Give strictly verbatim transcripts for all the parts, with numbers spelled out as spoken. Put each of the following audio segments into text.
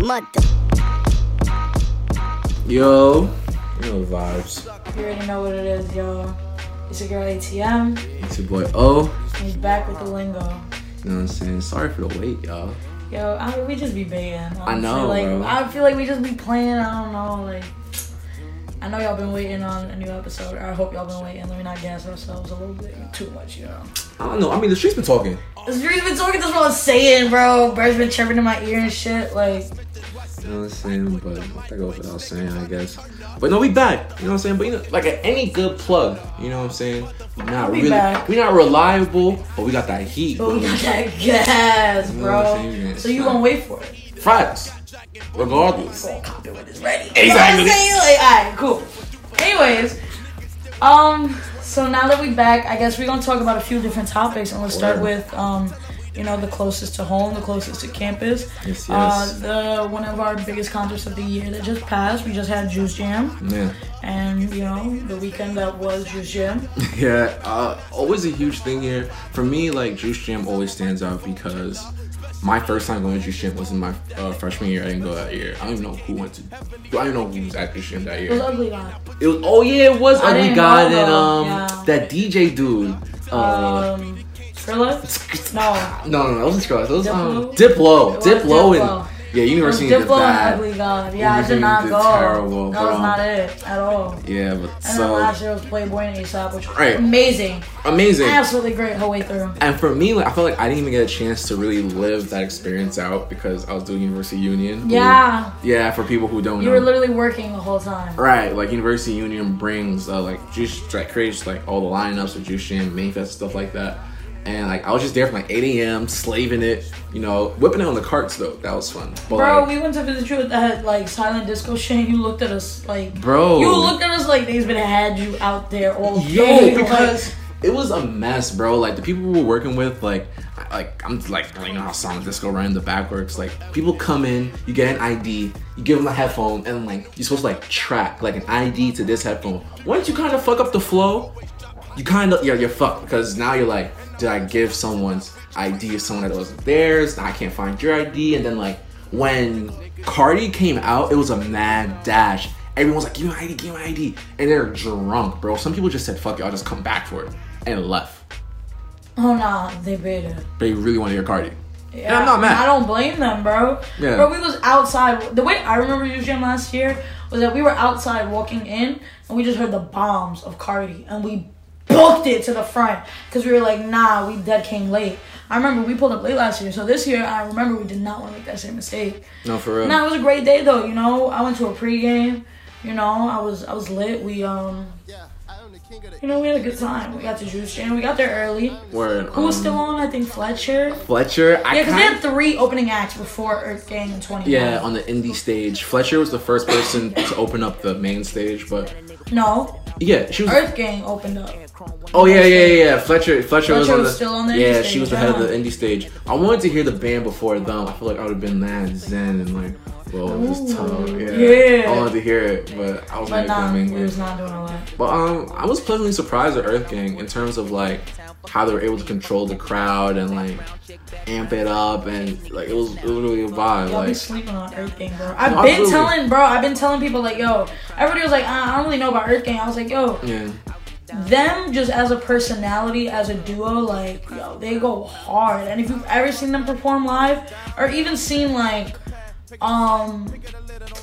mother. Yo, yo vibes. You already know what it is, y'all. It's your girl A T M. It's your boy O. He's back with the lingo. You know what I'm saying? Sorry for the wait, y'all. Yo, I mean, we just be banned. I know, like, bro. I feel like we just be playing. I don't know, like. I know y'all been waiting on a new episode. I hope y'all been waiting. Let me not gas ourselves a little bit too much, yo. I don't know. I mean, the streets been talking. The streets been talking. That's what I'm saying, bro. Birds been chirping in my ear and shit. Like, you know what I'm saying? But that goes without saying, I guess. But no, we back. You know what I'm saying? But you know, like any good plug, you know what I'm saying? We're not we really, back. We're not reliable, but we got that heat. But bro. We got that gas, bro. You know so you gonna wait for it? Fridays. Regardless. Copy when it's ready. Exactly. You know like, alright, cool. Anyways, um, so now that we're back, I guess we're gonna talk about a few different topics, and we'll start with um, you know, the closest to home, the closest to campus. Yes, yes. Uh, the one of our biggest concerts of the year that just passed. We just had Juice Jam. Yeah. And you know, the weekend that was Juice Jam. Yeah. Uh, always a huge thing here for me. Like Juice Jam always stands out because. My first time going to Juice Jam was in my uh, freshman year. I didn't go that year. I don't even know who went to. I don't know who was at Juice Jam that year. It was Ugly God. It was oh yeah, it was I Ugly God and um yeah. that D J dude. Uh, um, Skrilla? No. No, no, no, it wasn't Skrilla. It was um, Diplo. It was Diplo, Diplo and yeah, University did bad. Diplo and Ugly God. Yeah, University I did not go. Terrible. That was um, not it at all. Yeah, but and so. And then last year was Playboy and Aesop, which was right. amazing. Amazing. Absolutely great whole way through. And for me, like I felt like I didn't even get a chance to really live that experience out because I was doing University Union. Who, yeah. Yeah, for people who don't you know. You were literally working the whole time. Right, like University Union brings, uh, like, Juice, like, creates, like, all the lineups with Juice Jam, Mainfest, stuff like that. And like I was just there from like eight a.m. slaving it, you know, whipping it on the carts though. That was fun. But, bro, like, we went to visit you with that like silent disco shit. You looked at us like, bro, you looked at us like they's been had you out there all day. Yo, because like, it was a mess, bro. Like the people we were working with, like, I, like I'm like, you know how silent disco right in the back works. Like people come in, you get an I D, you give them a headphone, and like you're supposed to like track like an I D to this headphone. Once you kind of fuck up the flow, you kind of yeah you're fucked because now you're like. Did I give someone's I D to someone that wasn't theirs? I can't find your I D. And then like when Cardi came out, it was a mad dash. Everyone's like, give me my I D, give me my I D. And they're drunk, bro. Some people just said, fuck it, I'll just come back for it. And left. Oh, nah, they better. They really want to hear Cardi. Yeah, and I'm not mad. I don't blame them, bro. Yeah. Bro, we was outside. The way I remember Juice Jam last year was that we were outside walking in and we just heard the bombs of Cardi. And we booked it to the front because we were like, nah, we dead came late. I remember we pulled up late last year, so this year I remember we did not want to make that same mistake. No, for real. Nah, it was a great day though. You know, I went to a pregame. You know, I was I was lit. We um, you know, we had a good time. We got to Juice Jam. We got there early. Word. Who was um, still on? I think Fletcher. Fletcher. I yeah, because they had three opening acts before Earth Gang in twenty. Yeah, on the indie stage, Fletcher was the first person to open up the main stage, but no. Yeah, she was. Earth Gang opened up. Oh yeah, yeah, yeah, yeah. Fletcher, Fletcher, Fletcher was, on the, was still on the yeah, indie stage. She was the head yeah. of the indie stage. I wanted to hear the band before them. I feel like I would have been that zen and like, whoa, this tongue. Yeah. yeah, I wanted to hear it, but I was like, nah, it was not doing a lot. But um, I was pleasantly surprised at Earth Gang in terms of like how they were able to control the crowd and like amp it up and like it was it was really a vibe. Y'all like, be sleeping on Earth Gang, bro. I've no, been absolutely. telling, bro. I've been telling people like, yo, everybody was like, I don't really know about Earth Gang. I was like, yo. Yeah. Them just as a personality, as a duo, like, yo, they go hard. And if you've ever seen them perform live, or even seen, like, um,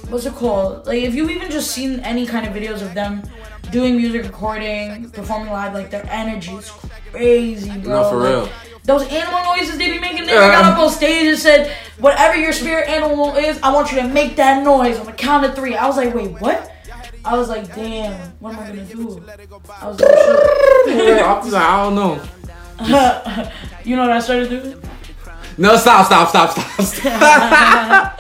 what's it called? Like, if you've even just seen any kind of videos of them doing music, recording, performing live, like, their energy is crazy, bro. No, for like, real. Those animal noises they be making, they uh, got up on stage and said, whatever your spirit animal is, I want you to make that noise on the count of three. I was like, wait, what? I was like, damn, what am I gonna do? I was like, sure. I was like, I don't know. You know what I started doing? No, stop, stop, stop, stop, stop.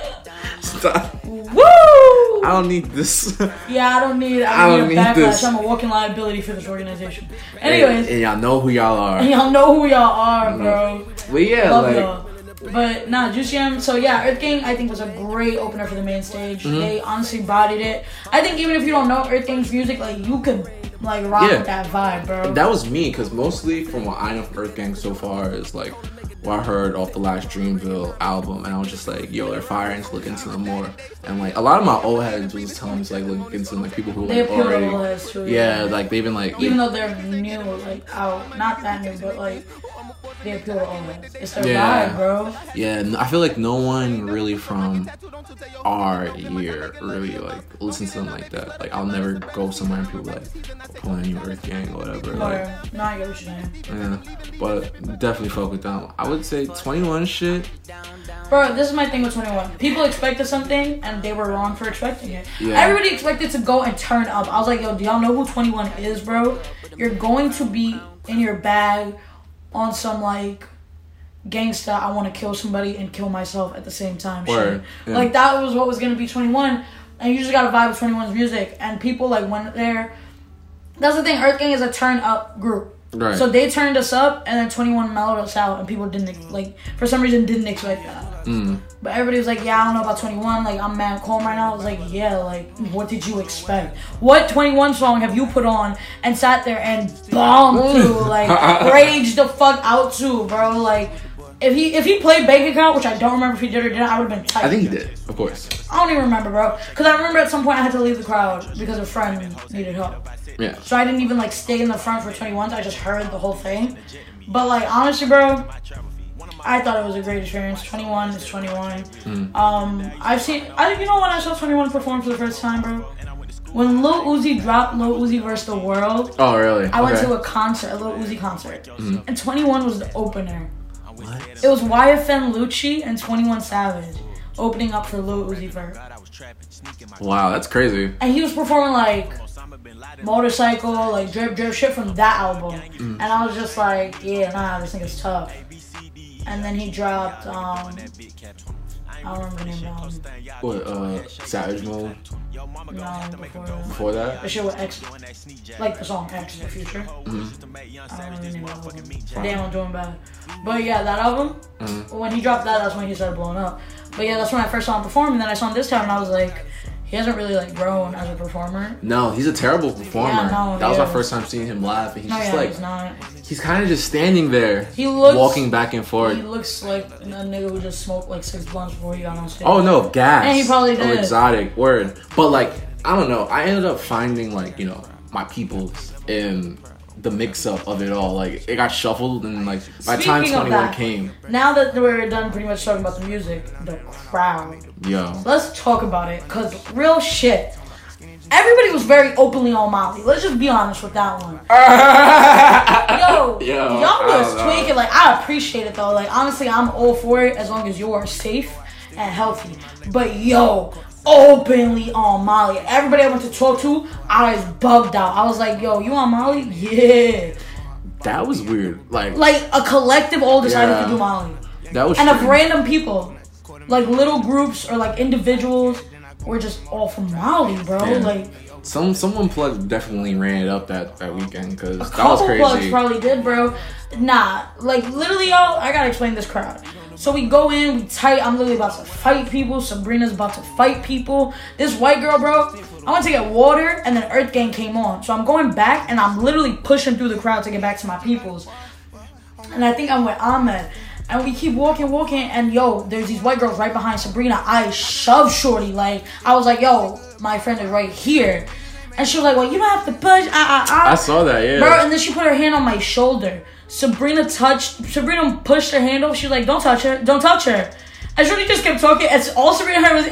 Stop. Woo! I don't need this. Yeah, I don't need. I, I don't need, a need this. I'm a walking liability for this organization. Anyways, and, and y'all know who y'all are. And y'all know who y'all are, mm-hmm. bro. Well, yeah, love like. Y'all. But nah, Juice Jam. So yeah, Earth Gang I think was a great opener for the main stage. Mm-hmm. They honestly bodied it. I think even if you don't know Earth Gang's music, like you could like rock yeah. that vibe, bro. That was me, cause mostly from what I know from Earth Gang so far is like what I heard off the last Dreamville album, and I was just like, yo, they're firing to look into them more. And like a lot of my old heads was telling me to like look into them, like people who like already heads, too, yeah, yeah, like they've been like, even though they're new, like out, not that new, but like they appeal to old heads. It's their yeah. vibe, bro. Yeah, I feel like no one really from our year really like listens to them like that. Like I'll never go somewhere and people like playing Earth Gang or whatever. Or, like, no, I get what you're saying. Yeah, but definitely fuck with them. I would say twenty-one shit. Bro, this is my thing with twenty-one. People expected something and they were wrong for expecting it. Yeah. Everybody expected to go and turn up. I was like, yo, do y'all know who twenty-one is, bro? You're going to be in your bag on some like gangsta, I want to kill somebody and kill myself at the same time shit. Yeah. Like that was what was going to be twenty-one. And you just got to vibe with twenty-one's music. And people like went there. That's the thing. Earth Gang is a turn up group. Right. So they turned us up, and then twenty-one mellowed us out, and people didn't like for some reason didn't expect that. Mm. But everybody was like, "Yeah, I don't know about twenty-one. Like, I'm mad calm right now." I was like, "Yeah, like, what did you expect? What twenty-one song have you put on and sat there and bombed to, like, rage the fuck out to, bro? Like, if he if he played Bank Account, which I don't remember if he did or didn't, I would have been tight. I think he did, of course. I don't even remember, bro, because I remember at some point I had to leave the crowd because a friend needed help." Yeah. So I didn't even like stay in the front for twenty-one. I just heard the whole thing. But like honestly, bro, I thought it was a great experience. twenty-one is twenty-one. Mm. Um, I've seen. I you know when I saw twenty-one perform for the first time, bro. When Lil Uzi dropped Lil Uzi Versus the World. Oh really? I went okay. to a concert, a Lil Uzi concert, mm. and twenty-one was the opener. What? It was Y F N Lucci and twenty-one Savage opening up for Lil Uzi Vert. Wow, that's crazy. And he was performing like Motorcycle, like drip drip shit from that album, mm. and I was just like, yeah, nah, this nigga's tough. And then he dropped, um, I don't remember the name of the album. What, uh, Savage Mode? No, before that. Before that? The shit with X, like the song X in the Future. Mm-hmm. I don't remember the name of the album. Damn, I'm doing bad. But yeah, that album, mm-hmm. when he dropped that, that's when he started blowing up. But yeah, that's when I first saw him perform, and then I saw him this time, and I was like, he hasn't really like grown as a performer. No, he's a terrible performer. Yeah, no, that was is. my first time seeing him live, and he's no, just yeah, like he's, not. he's kind of just standing there. He looks walking back and forth. He looks like a nigga who just smoked like six blunts before he got on stage. Oh no, gas. And he probably did. Oh, exotic word, but like I don't know. I ended up finding like you know my people in the mix-up of it all. Like it got shuffled, and like by the time twenty-one came. Now that we're done pretty much talking about the music, the crowd. Yo. Let's talk about it, cause real shit. Everybody was very openly on Molly. Let's just be honest with that one. Yo, Yo, y'all was tweaking. Like I appreciate it though. Like honestly, I'm all for it as long as you are safe and healthy. But yo, openly on Molly. Everybody I went to talk to, I was bugged out. I was like, yo, you on Molly? Yeah. That was weird. Like Like a collective all decided yeah, to do Molly. That was And strange. Of random people. Like little groups or like individuals were just all from Molly, bro. Yeah. Like Some someone plugged definitely ran it up that, that weekend because that was crazy. A couple plugs probably did, bro. Nah. Like literally y'all, I gotta explain this crowd. So we go in, we tight, I'm literally about to fight people, Sabrina's about to fight people. This white girl, bro, I went to get water, and then Earth Gang came on. So I'm going back, and I'm literally pushing through the crowd to get back to my peoples. And I think I'm with Ahmed. And we keep walking, walking, and yo, there's these white girls right behind Sabrina. I shoved shorty, like, I was like, yo, my friend is right here. And she was like, well, you don't have to push, ah, ah, ah. I saw that, yeah. Bro, and then she put her hand on my shoulder. Sabrina touched, Sabrina pushed her handle. She was like, don't touch her, don't touch her. And Shorty just kept talking. And all Sabrina heard was,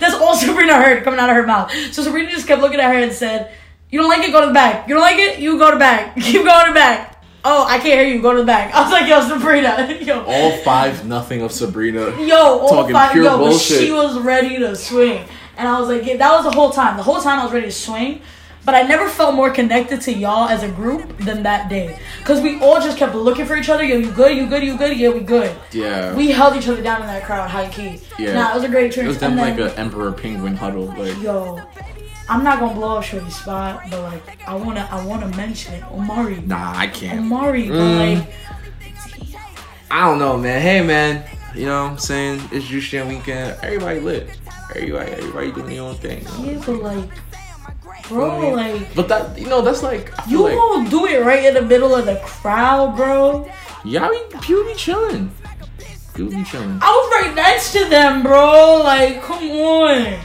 that's all Sabrina heard coming out of her mouth. So Sabrina just kept looking at her and said, you don't like it, go to the back. You don't like it, you go to the back. Keep going to the back. Oh, I can't hear you, go to the back. I was like, yo, Sabrina. Yo. All five nothing of Sabrina. Yo, all talking five, pure yo, bullshit. But she was ready to swing. And I was like, yeah, that was the whole time. The whole time I was ready to swing. But I never felt more connected to y'all as a group than that day. Because we all just kept looking for each other. Yo, you good? You good? You good? Yeah, we good. Yeah. We held each other down in that crowd, high key. Yeah. Nah, it was a great experience. It was definitely like an emperor penguin huddle. Like. Yo, I'm not going to blow up Shorty's spot, but like, I want to I wanna mention it. Omari. Nah, I can't. Omari, mm. like. I don't know, man. Hey, man. You know what I'm saying? It's Juice Jam weekend. Everybody lit. Everybody, everybody doing their own thing. You know? Yeah, but like. Bro, like, but that you know, that's like you like, all do it right in the middle of the crowd, bro. Y'all be puberty chilling. Puberty chilling. I was right next to them, bro. Like, come on.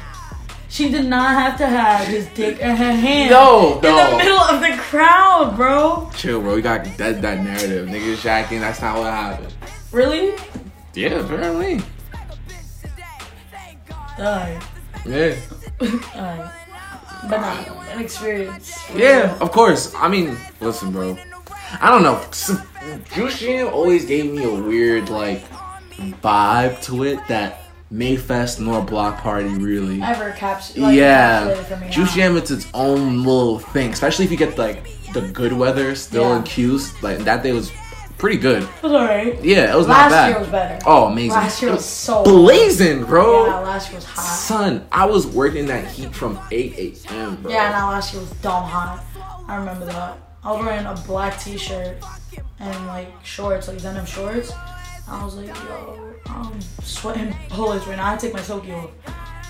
She did not have to have his dick in her hand. No, no. In the middle of the crowd, bro. Chill, bro. We got that, that narrative. Niggas shacking. That's not what happened. Really? Yeah, apparently. Alright. Yeah. Alright. But not an experience. Yeah, of course. I mean, listen, bro. I don't know. Juice Jam always gave me a weird, like, vibe to it that Mayfest nor Block Party really ever captured. Like, yeah. Juice Jam, it's its own little thing. Especially if you get, like, the good weather still yeah. in Q's. Like, that day was pretty good. It was alright. Yeah, it was last not bad. Last year was better. Oh, amazing. Last year it was, was so blazing, bro. Yeah, last year was hot. Son, I was working that heat from eight a.m., bro. Yeah, no, last year was dumb hot. I remember that. I was wearing a black t-shirt and, like, shorts, like denim shorts. I was like, yo, I'm sweating bullets right now. I had to take my soaking off.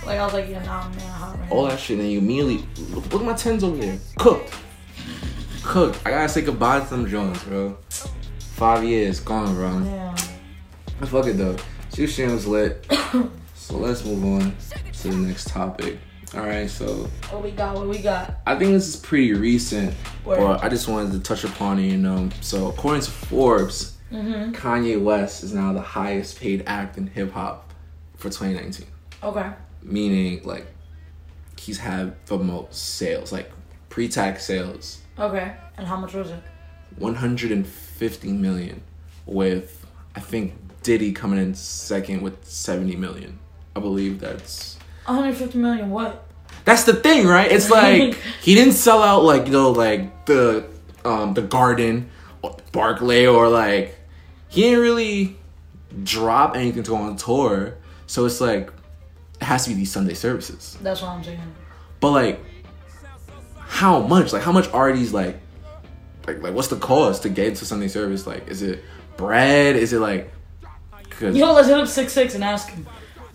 Like, I was like, yeah, nah, man, I'm hot right now. All that shit, and you immediately, look at my tens over there. Cooked. Cooked. I gotta say goodbye to them Jones, bro. Five years gone, bro. Yeah. Fuck it, though. Juice Jam was lit. So let's move on to the next topic. All right, so. What we got? What we got? I think this is pretty recent. Word. Or I just wanted to touch upon it. You know, so according to Forbes, mm-hmm. Kanye West is now the highest paid act in hip hop for twenty nineteen. Okay. Meaning, like, he's had the most sales, like pre-tax sales. Okay. And how much was it? one hundred fifty million, with I think Diddy coming in second with seventy million. I believe that's one hundred fifty million. What? That's the thing, right? It's like he didn't sell out, like, you know, like the um the Garden or Barclay, or like he didn't really drop anything to go on tour. So it's like it has to be these Sunday services. That's what I'm saying. But like, how much? Like, how much are these, like? Like, like, what's the cost to get into Sunday service? Like, is it bread? Is it like? Cause... Yo, let's hit up six six and ask him.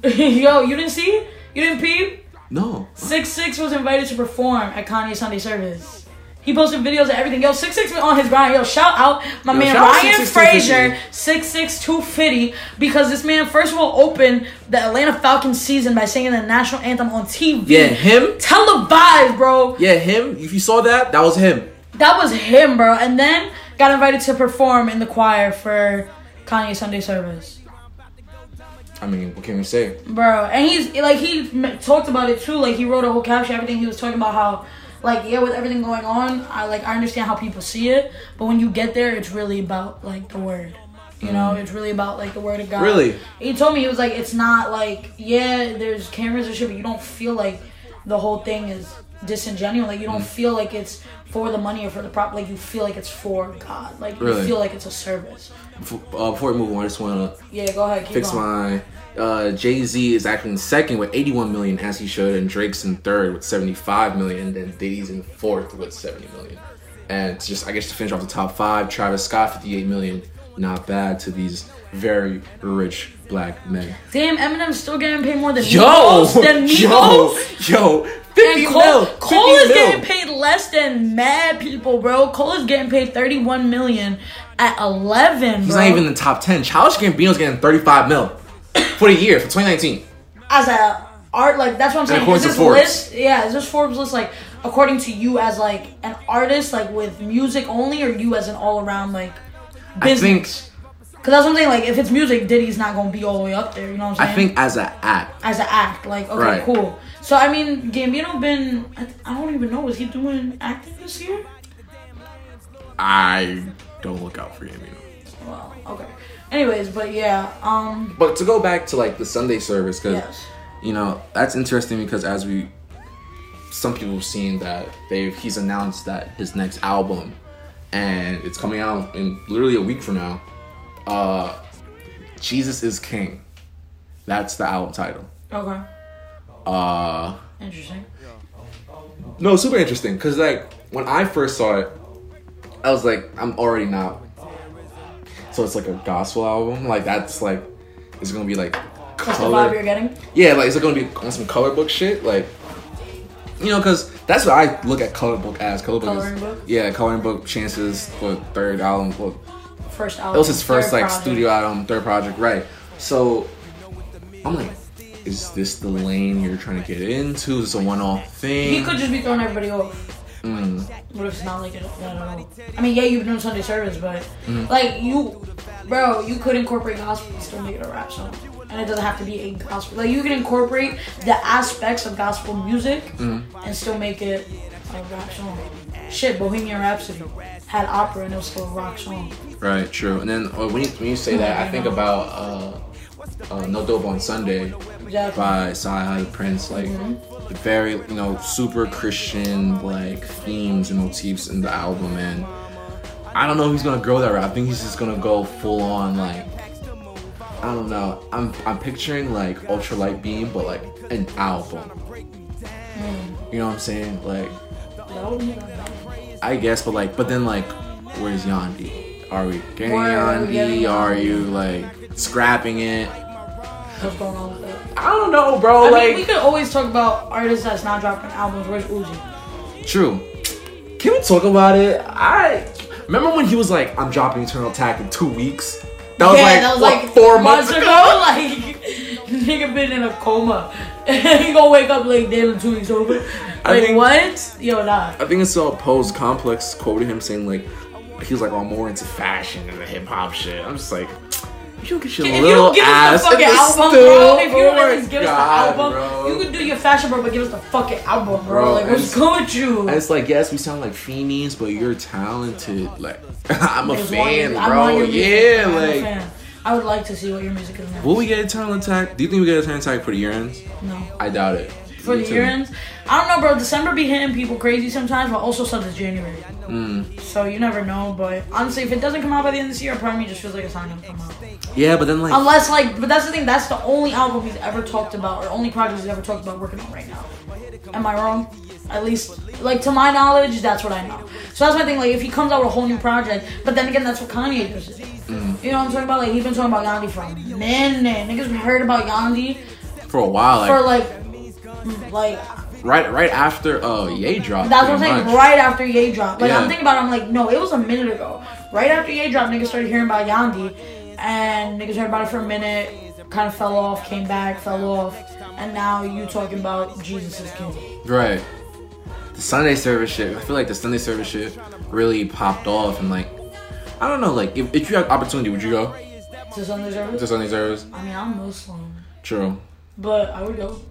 Yo, you didn't see? You didn't peep? No. six six was invited to perform at Kanye's Sunday service. He posted videos and everything. Yo, six six was on his grind. Yo, shout out my Yo, man Ryan Frazier, six six two fifty, because this man first of all opened the Atlanta Falcons season by singing the national anthem on T V. Yeah, him. Televised, bro. Yeah, him. If you saw that, that was him. That was him, bro. And then got invited to perform in the choir for Kanye's Sunday service. I mean, what can we say? Bro, and he's, like, he talked about it, too. Like, he wrote a whole caption, everything. He was talking about how, like, yeah, with everything going on, I, like, I understand how people see it. But when you get there, it's really about, like, the word. You know, mm. it's really about, like, the word of God. Really? He told me, he was like, it's not, like, yeah, there's cameras and shit, but you don't feel like the whole thing is disingenuous. Like, you don't mm. feel like it's for the money or for the prop. Like, you feel like it's for God. Like, really? You feel like it's a service. Before, uh, before we move on, I just want to yeah, go ahead. Keep fix going. my... Uh, Jay-Z is actually in second with eighty-one million, as he showed, and Drake's in third with seventy-five million, and then Diddy's in fourth with seventy million. And just, I guess, to finish off the top five, Travis Scott, fifty-eight million. Not bad to these very rich black men. Damn, Eminem's still getting paid more than yo, Migos. Than Migos. Yo, yo. fifty and Cole, mil, fifty Cole is mil. Getting paid less than mad people, bro. Cole is getting paid thirty-one million at eleven. He's bro. Not even in the top ten. Childish Gambino's getting thirty-five mil for the year, for twenty nineteen. As a art, like, that's what I'm saying. And according is this to Forbes. List, yeah, is this Forbes list, like, according to you as, like, an artist, like, with music only, or you as an all-around, like, business? Because that's what I'm saying, like, if it's music, Diddy's not going to be all the way up there, you know what I'm saying? I think as an act. As an act, like, okay, right. Cool. So, I mean, Gambino been, I, I don't even know, was he doing acting this year? I don't look out for Gambino. Well, okay. Anyways, but yeah. Um, but to go back to, like, the Sunday service, because, yes. you know, that's interesting because as we, some people have seen that they've he's announced that his next album, and it's coming out in literally a week from now, uh, Jesus is King. That's the album title. Okay. Uh, interesting. No, super interesting. Cause like when I first saw it, I was like, I'm already not. So it's like a gospel album. Like that's like, it's gonna be like color. That's the vibe you're getting? Yeah, like it's gonna be on some color book shit. Like, you know, cause that's what I look at color book as. Color book. Coloring is, book? Yeah, Coloring Book. Chance's for third album, for first album. It was his first like project. studio album, third project, right? So I'm like, is this the lane you're trying to get into? Is this a one-off thing? He could just be throwing everybody off. Mm. What if it's not like it? I, I mean, yeah, you've done Sunday service, but mm. like you, bro, you could incorporate gospel and still make it a rap song, and it doesn't have to be a gospel. Like you can incorporate the aspects of gospel music mm. and still make it a rap song. Shit, Bohemian Rhapsody had opera and it was still a rock song. Right, true. And then uh, when you when you say that, I, I think know. about uh, uh, No Dope on Sunday exactly. by Sci-Hi Prince, like. Mm-hmm. Very, you know, super Christian like themes and motifs in the album, and I don't know if he's gonna grow that route. I think he's just gonna go full on like, I don't know. I'm I'm picturing like Ultra Light Beam, but like an album. Mm. You know what I'm saying? Like, I guess, but like, but then like, where's Yandhi? Are we getting Yandhi? Are you like scrapping it? What's going on with it? I don't know, bro. I like mean, we could always talk about artists that's not dropping albums. Where's Uzi? True. Can we talk about it? I remember when he was like, "I'm dropping Eternal Attack in two weeks." That was yeah, like, that was what, like four months, months ago. ago. Like, nigga been in a coma. He gonna wake up like damn in two weeks over. Like I think, what? Yo, nah. I think it's all Posed Complex quoted him saying like, he was like, "Well, I'm more into fashion than the hip hop shit." I'm just like. You get your if little you don't give ass us the fucking album, bro. If you don't at least give God, us the album, bro. You can do your fashion, bro, but give us the fucking album, bro. bro like, what's going with you? And it's like, yes, we sound like fiends, but you're talented. Like, I'm a fan, you, bro. I'm yeah, I'm like. A fan. I would like to see what your music is now. Will we get a Eternal Attack? Do you think we get a Eternal Attack for the year ends? No. I doubt it. For the year ends? I don't know, bro. December be hitting people crazy sometimes, but also so does January. Mm. So you never know, but honestly, if it doesn't come out by the end of this year, part of me just feels like it's not gonna come out. Yeah, but then like unless like, but that's the thing. That's the only album he's ever talked about, or only project he's ever talked about working on right now. Am I wrong? At least, like to my knowledge, that's what I know. So that's my thing. Like if he comes out with a whole new project, but then again, that's what Kanye does. Mm. You know what I'm talking about? Like he's been talking about Yandhi for a minute. Niggas heard about Yandhi for a while. Like, for like, like. Right right after uh, Ye dropped. That's what I'm saying, much. right after Ye dropped. Like, yeah. I'm thinking about it, I'm like, no, it was a minute ago. Right after Ye dropped, niggas started hearing about Yandhi. And niggas heard about it for a minute, kind of fell off, came back, fell off. And now you talking about Jesus is King. Right. The Sunday service shit, I feel like the Sunday service shit really popped off. And, like, I don't know, like, if, if you had opportunity, would you go? To Sunday service? To Sunday service. I mean, I'm Muslim. True. But I would go.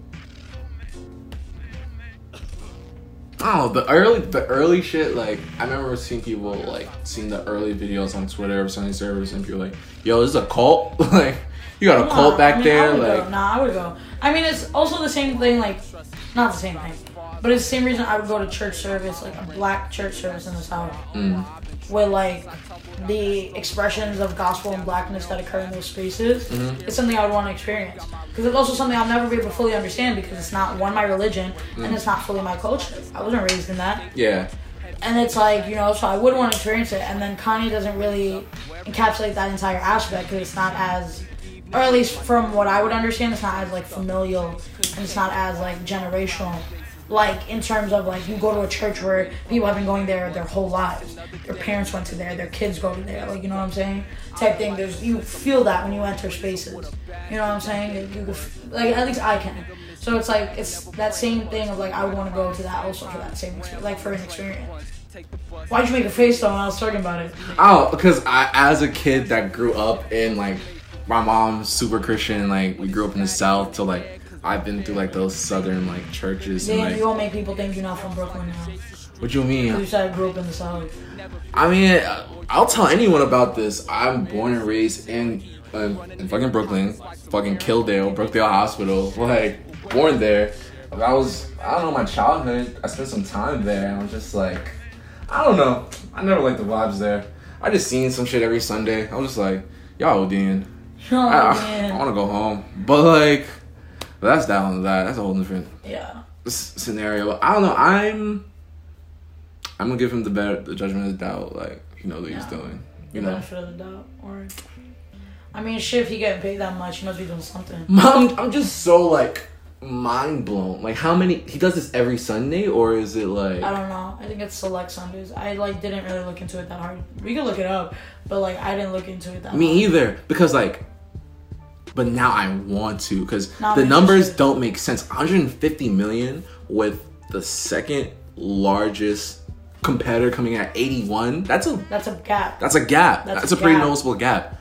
Oh, the early, the early shit. Like I remember seeing people like seeing the early videos on Twitter of Sunday service, and people like, "Yo, this is a cult. Like, you got a nah, cult back I mean, there." I would like, go. nah, I would go. I mean, it's also the same thing. Like, not the same thing, but it's the same reason I would go to church service, like a black church service in the South, mm. where like the expressions of gospel and blackness that occur in those spaces. Mm-hmm. It's something I would want to experience because it's also something I'll never be able to fully understand because it's not one my religion mm. and it's not fully my culture. I wasn't raised in that. Yeah. And it's like, you know, so I would want to experience it. And then Kanye doesn't really encapsulate that entire aspect because it's not as, or at least from what I would understand, it's not as like familial and it's not as like generational. Like, in terms of, like, you go to a church where people have been going there their whole lives. Their parents went to there, their kids go to there, like, you know what I'm saying? Type thing. There's, you feel that when you enter spaces. You know what I'm saying? You, you, like, at least I can. So it's, like, it's that same thing of, like, I would want to go to that also for that same experience, like, for an experience. Why'd you make a face, though, when I was talking about it? Oh, because I, as a kid that grew up in, like, my mom's super Christian, like, we grew up in the South, so, like, I've been through like those southern like churches. Dude, and, like, you won't make people think you're not from Brooklyn now. What you mean? You said I grew up in the South. I mean, I'll tell anyone about this. I'm born and raised in uh, in fucking Brooklyn, fucking Kildale, Brookdale Hospital. Like, born there. I was, I don't know, my childhood. I spent some time there, and I'm just like, I don't know. I never liked the vibes there. I just seen some shit every Sunday. I was just like, y'all ODing. Oh, I, I want to go home, but like. But that's that one. That that's a whole different yeah s- scenario. I don't know. I'm I'm gonna give him the better the judgment of the doubt. Like you know what yeah. he's doing. You the know, benefit of the doubt. Or I mean, shit. If he getting paid that much, he must be doing something. Mom, I'm just so like mind blown. Like, how many... He does this every Sunday, or is it like... I don't know. I think it's select Sundays. I, like, didn't really look into it that hard. We could look it up, but, like, I didn't look into it that hard. Me either, because, like... But now I want to, because the numbers don't make sense. one hundred fifty million with the second largest competitor coming at eighty-one. That's a... That's a gap. That's a gap. That's, that's a, a pretty gap. noticeable gap.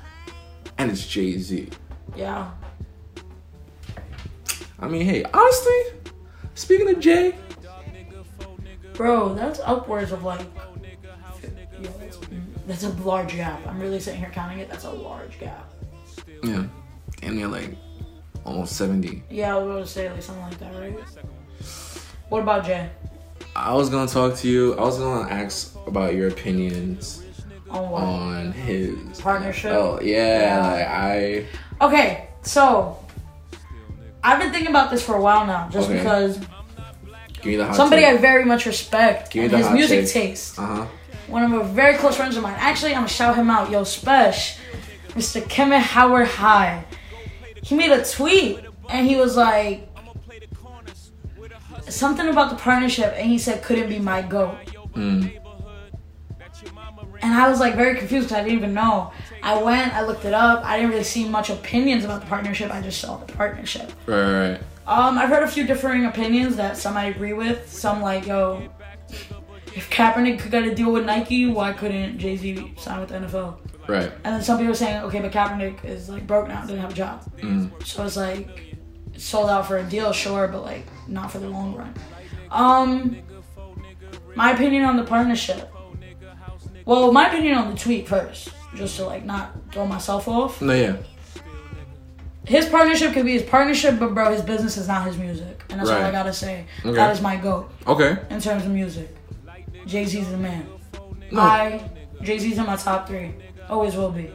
And it's Jay-Z. Yeah. I mean, hey, honestly, speaking of Jay, bro, that's upwards of like, yeah, that's, that's a large gap. I'm really sitting here counting it. That's a large gap. Yeah, damn near like almost seventy. Yeah, I was gonna say like something like that, right? What about Jay? I was gonna talk to you. I was gonna ask about your opinions on, what? on his partnership. Oh yeah, yeah. Like, I. Okay, so. I've been thinking about this for a while now, just okay. because somebody take. I very much respect and his music take. taste. Uh-huh. One of my very close friends of mine. Actually, I'm going to shout him out. Yo, Spesh, Mister Kemet Howard High. He made a tweet, and he was like, something about the partnership, and he said, couldn't be my goat. Mm. And I was like very confused because I didn't even know. I went, I looked it up. I didn't really see much opinions about the partnership. I just saw the partnership. Right, right, right. Um, I've heard a few differing opinions that some I agree with. Some like, yo, if Kaepernick could get a deal with Nike, why couldn't Jay-Z sign with the N F L? Right. And then some people are saying, okay, but Kaepernick is like broke now, doesn't have a job. Mm. So it's like, sold out for a deal, sure, but like not for the long run. Um, my opinion on the partnership. Well, my opinion on the tweet first. Just to like not throw myself off. No, yeah. His partnership could be his partnership, but bro, his business is not his music, and that's right. all I gotta say. Okay. That is my goat. Okay. In terms of music, Jay Z's the man. No. I, Jay Z's in my top three. Always will be.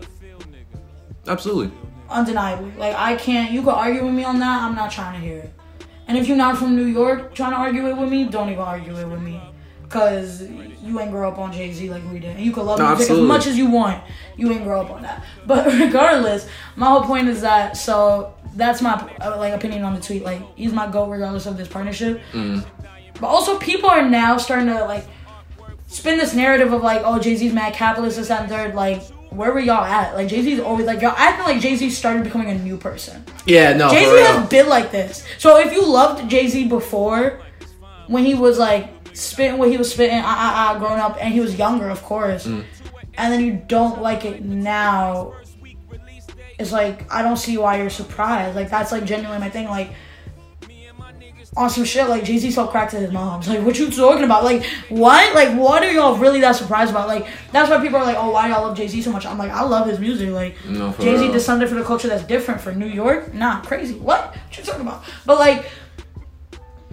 Absolutely. Undeniably. Like I can't. You could argue with me on that. I'm not trying to hear it. And if you're not from New York, trying to argue it with me, don't even argue it with me. Cause you ain't grow up on Jay-Z like we did. And you can love no, music absolutely. as much as you want. You ain't grow up on that. But regardless, my whole point is that, so that's my like opinion on the tweet. Like, he's my goat regardless of this partnership. Mm. But also people are now starting to like spin this narrative of like, oh, Jay-Z's mad capitalist, this, that, and third. Like, where were y'all at? Like, Jay-Z's always like, y'all acting like Jay-Z started becoming a new person. Yeah, no, Jay-Z has been like this. So if you loved Jay-Z before, when he was like, spitting what he was spitting, ah, ah, ah, growing up, and he was younger, of course. Mm. And then you don't like it now. It's like, I don't see why you're surprised. Like, that's like genuinely my thing. Like, on some shit, like, Jay-Z sold crack to his mom's. Like, what you talking about? Like, what? Like, what are y'all really that surprised about? Like, that's why people are like, oh, why y'all love Jay-Z so much? I'm like, I love his music. Like, no, Jay-Z did something for the culture that's different for New York. Nah, crazy. What? What you talking about? But, like,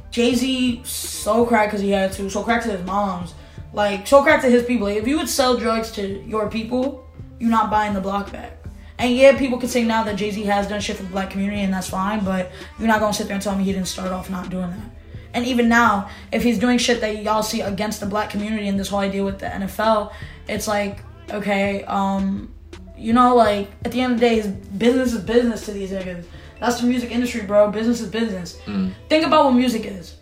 Jay-Z sold crack because he had to, sold crack to his moms, like, sold crack to his people. Like, if you would sell drugs to your people, you're not buying the block back. And yeah, people can say now that Jay-Z has done shit for the black community, and that's fine, but you're not going to sit there and tell me he didn't start off not doing that. And even now, if he's doing shit that y'all see against the black community and this whole idea with the N F L, it's like, okay, um, you know, like, at the end of the day, his business is business to these niggas. That's the music industry, bro. Business is business. Mm. Think about what music is.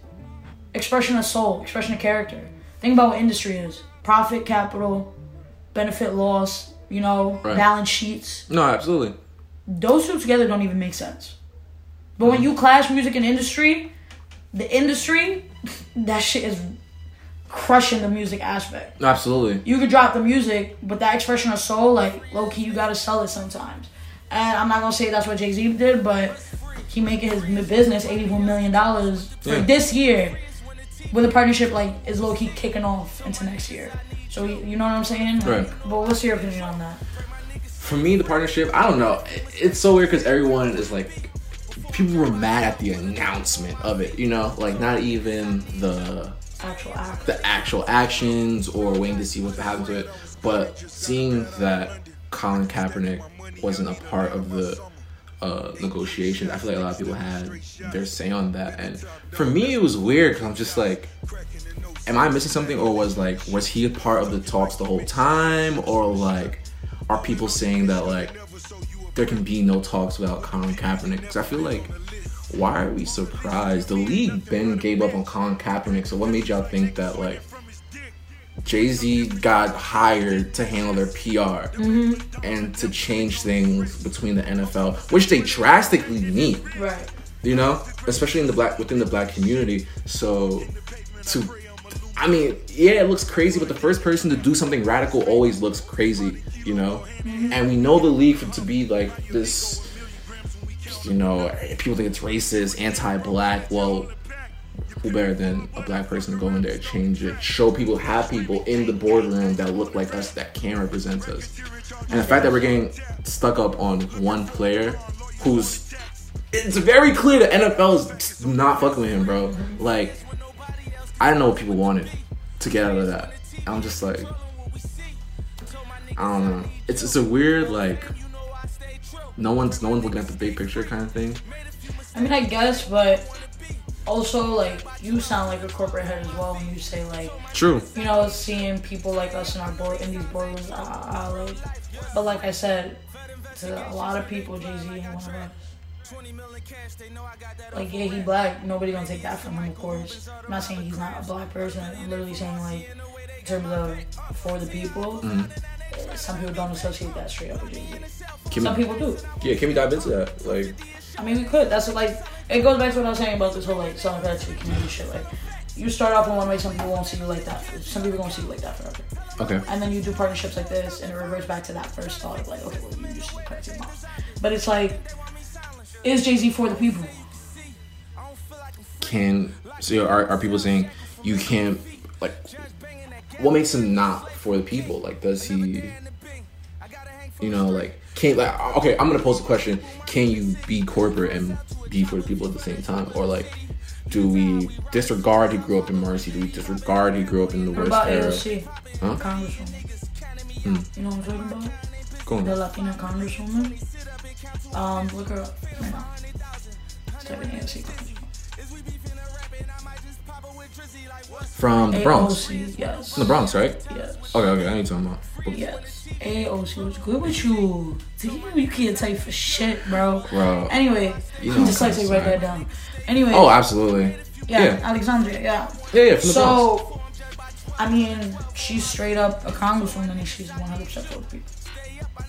Expression of soul. Expression of character. Think about what industry is. Profit, capital, benefit, loss, you know, right. balance sheets. No, absolutely. Those two together don't even make sense. But mm. when you clash music and industry, the industry, that shit is crushing the music aspect. No, absolutely. You could drop the music, but that expression of soul, like, low-key, you got to sell it sometimes. And I'm not going to say that's what Jay-Z did, but he making his business eighty-one million dollars for yeah. this year with a partnership like is low-key kicking off into next year. So he, you know what I'm saying? Like, right. But what's your opinion on that? For me, the partnership, I don't know. It's so weird because everyone is like, people were mad at the announcement of it, you know? Like, not even the actual, act. the actual actions or waiting to see what happens to it. But seeing that Colin Kaepernick wasn't a part of the uh, negotiations, I feel like a lot of people had their say on that. And for me, it was weird because I'm just like, am I missing something? Or was like, was he a part of the talks the whole time? Or like, are people saying that like there can be no talks without Colin Kaepernick? Because I feel like why are we surprised? The league then gave up on Colin Kaepernick, so what made y'all think that, like, Jay-Z got hired to handle their P R mm-hmm. and to change things between the N F L, which they drastically need, right? You know, especially in the black within the black community. So, to, I mean, yeah, it looks crazy, but the first person to do something radical always looks crazy, you know. Mm-hmm. And we know the league for, to be like this, you know, people think it's racist, anti-black. Well, who better than a black person to go in there, change it, show people, have people in the boardroom that look like us, that can represent us. And the fact that we're getting stuck up on one player who's, it's very clear the N F L is not fucking with him, bro. Like, I don't know what people wanted to get out of that. I'm just like, I don't know. It's it's a weird, like, no one's no one's looking at the big picture kind of thing. I mean, I guess, but also, like, you sound like a corporate head as well when you say, like, true. You know, seeing people like us in our board in these boardrooms, I, I like, but like I said, to a lot of people, Jay-Z ain't one of us. Like, yeah, he black. Nobody gonna take that from him, of course. I'm not saying he's not a black person. I'm literally saying, like, in terms of for the people. Mm-hmm. Some people don't associate that straight up with Jay-Z. Some people do. Yeah, can we dive into that? Like, I mean, we could. That's what, like, it goes back to what I was saying about this whole, like, self-gratitude community shit. Like, you start off in one way, some people won't see you like that. Some people won't see you like that forever. Okay. And then you do partnerships like this, and it reverts back to that first thought of, like, okay, well, you just look crazy. But it's like, is Jay-Z for the people? Can, so are are people saying you can't, like, what makes him not for the people? Like, does he, you know, like, can't, like, okay, I'm going to pose a question. Can you be corporate and be for the people at the same time? Or, like, do we disregard he grew up in Mercy? Do we disregard he grew up in the worst era? What about A O C? Huh? Congresswoman. Hmm. You know what I'm talking about? Go on. The Latina congresswoman. Um, look her up. Right now. From the Bronx? A O C, yes. From the Bronx, right? Yes. Okay, okay, I ain't talking about. Yes. A O C, what's good with you? You can't type for shit, bro. Bro. Anyway, you know, just like to write that down. Anyway. Oh, absolutely. Yeah, yeah. Alexandria, yeah. Yeah, yeah, from the so, Bronx. So, I mean, she's straight up a congresswoman and she's one hundred percent for people.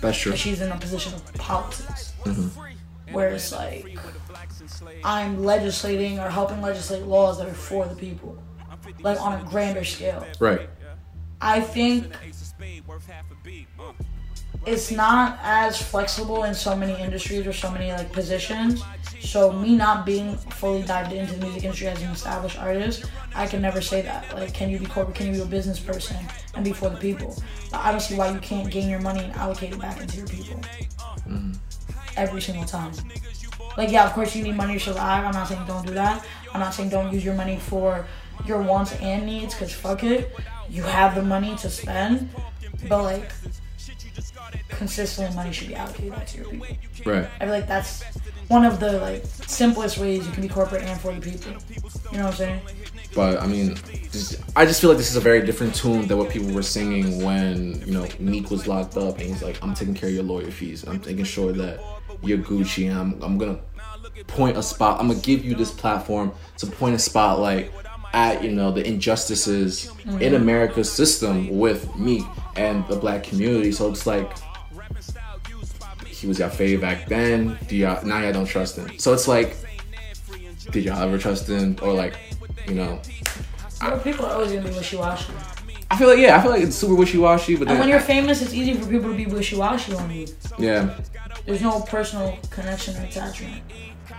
That's true. And she's in a position of politics. Mm-hmm. Where it's like, I'm legislating or helping legislate laws that are for the people. Like, on a grander scale. Right. I think it's not as flexible in so many industries or so many, like, positions. So me not being fully dived into the music industry as an established artist, I can never say that. Like, can you be corporate? Can you be a business person and be for the people? But I don't see why you can't gain your money and allocate it back into your people. Mm-hmm. Every single time. Like, yeah, of course you need money to survive. I'm not saying don't do that. I'm not saying don't use your money for your wants and needs, because fuck it, you have the money to spend, but, like, consistently money should be allocated back to your people. Right. I feel like that's one of the, like, simplest ways you can be corporate and for your people. You know what I'm saying? But, I mean, just, I just feel like this is a very different tune than what people were singing when, you know, Meek was locked up and he's like, I'm taking care of your lawyer fees. And I'm making sure that you're Gucci, and I'm, I'm going to point a spot. I'm going to give you this platform to point a spotlight at, you know, the injustices mm-hmm. in America's system with Meek and the black community. So it's like, he was your fave back then. Do y'all, now y'all don't trust him. So it's like, did y'all ever trust him? Or, like, you know, well, I, people are always gonna be wishy-washy. I feel like, yeah, I feel like it's super wishy-washy. But then, and when you're famous, it's easy for people to be wishy-washy on you. Yeah. There's no personal connection or attachment.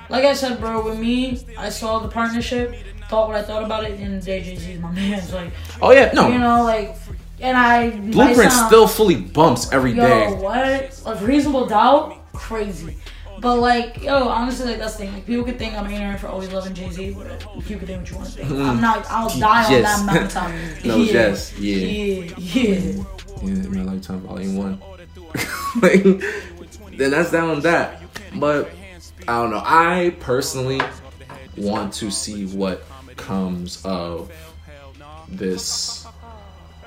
Like I said, bro, with me, I saw the partnership, thought what I thought about it, and then the day Jay-Z is my man. It's like, oh yeah, no, you know, like, and I Blueprint sound, still fully bumps every yo, day. Yo, what? Like, Reasonable Doubt, crazy. But, like, yo, honestly, like, that's the thing. Like, people could think I'm ignorant for always loving Jay-Z, but you could think what you want to think. Mm. I'm not. I'll die yes. on that mountain. no, yeah. yes, yeah, yeah, yeah. Yeah, My Lifetime Volume One. Like, then that's down on that. But I don't know. I personally want to see what comes of this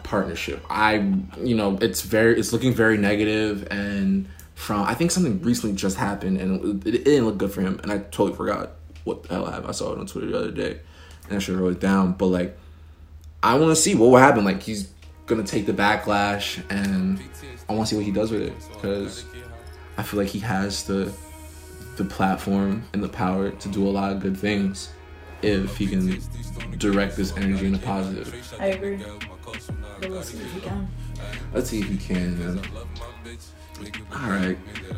partnership. I, you know, it's very, it's looking very negative, and from, I think something recently just happened, and it, it didn't look good for him, and I totally forgot what the hell happened. I saw it on Twitter the other day, and I should have wrote it down. But, like, I want to see what will happen. Like, he's going to take the backlash, and I want to see what he does with it. Because I feel like he has the the platform and the power to do a lot of good things if he can direct this energy in a positive. I agree. But we'll see if he can. Let's see if he can, man. All right.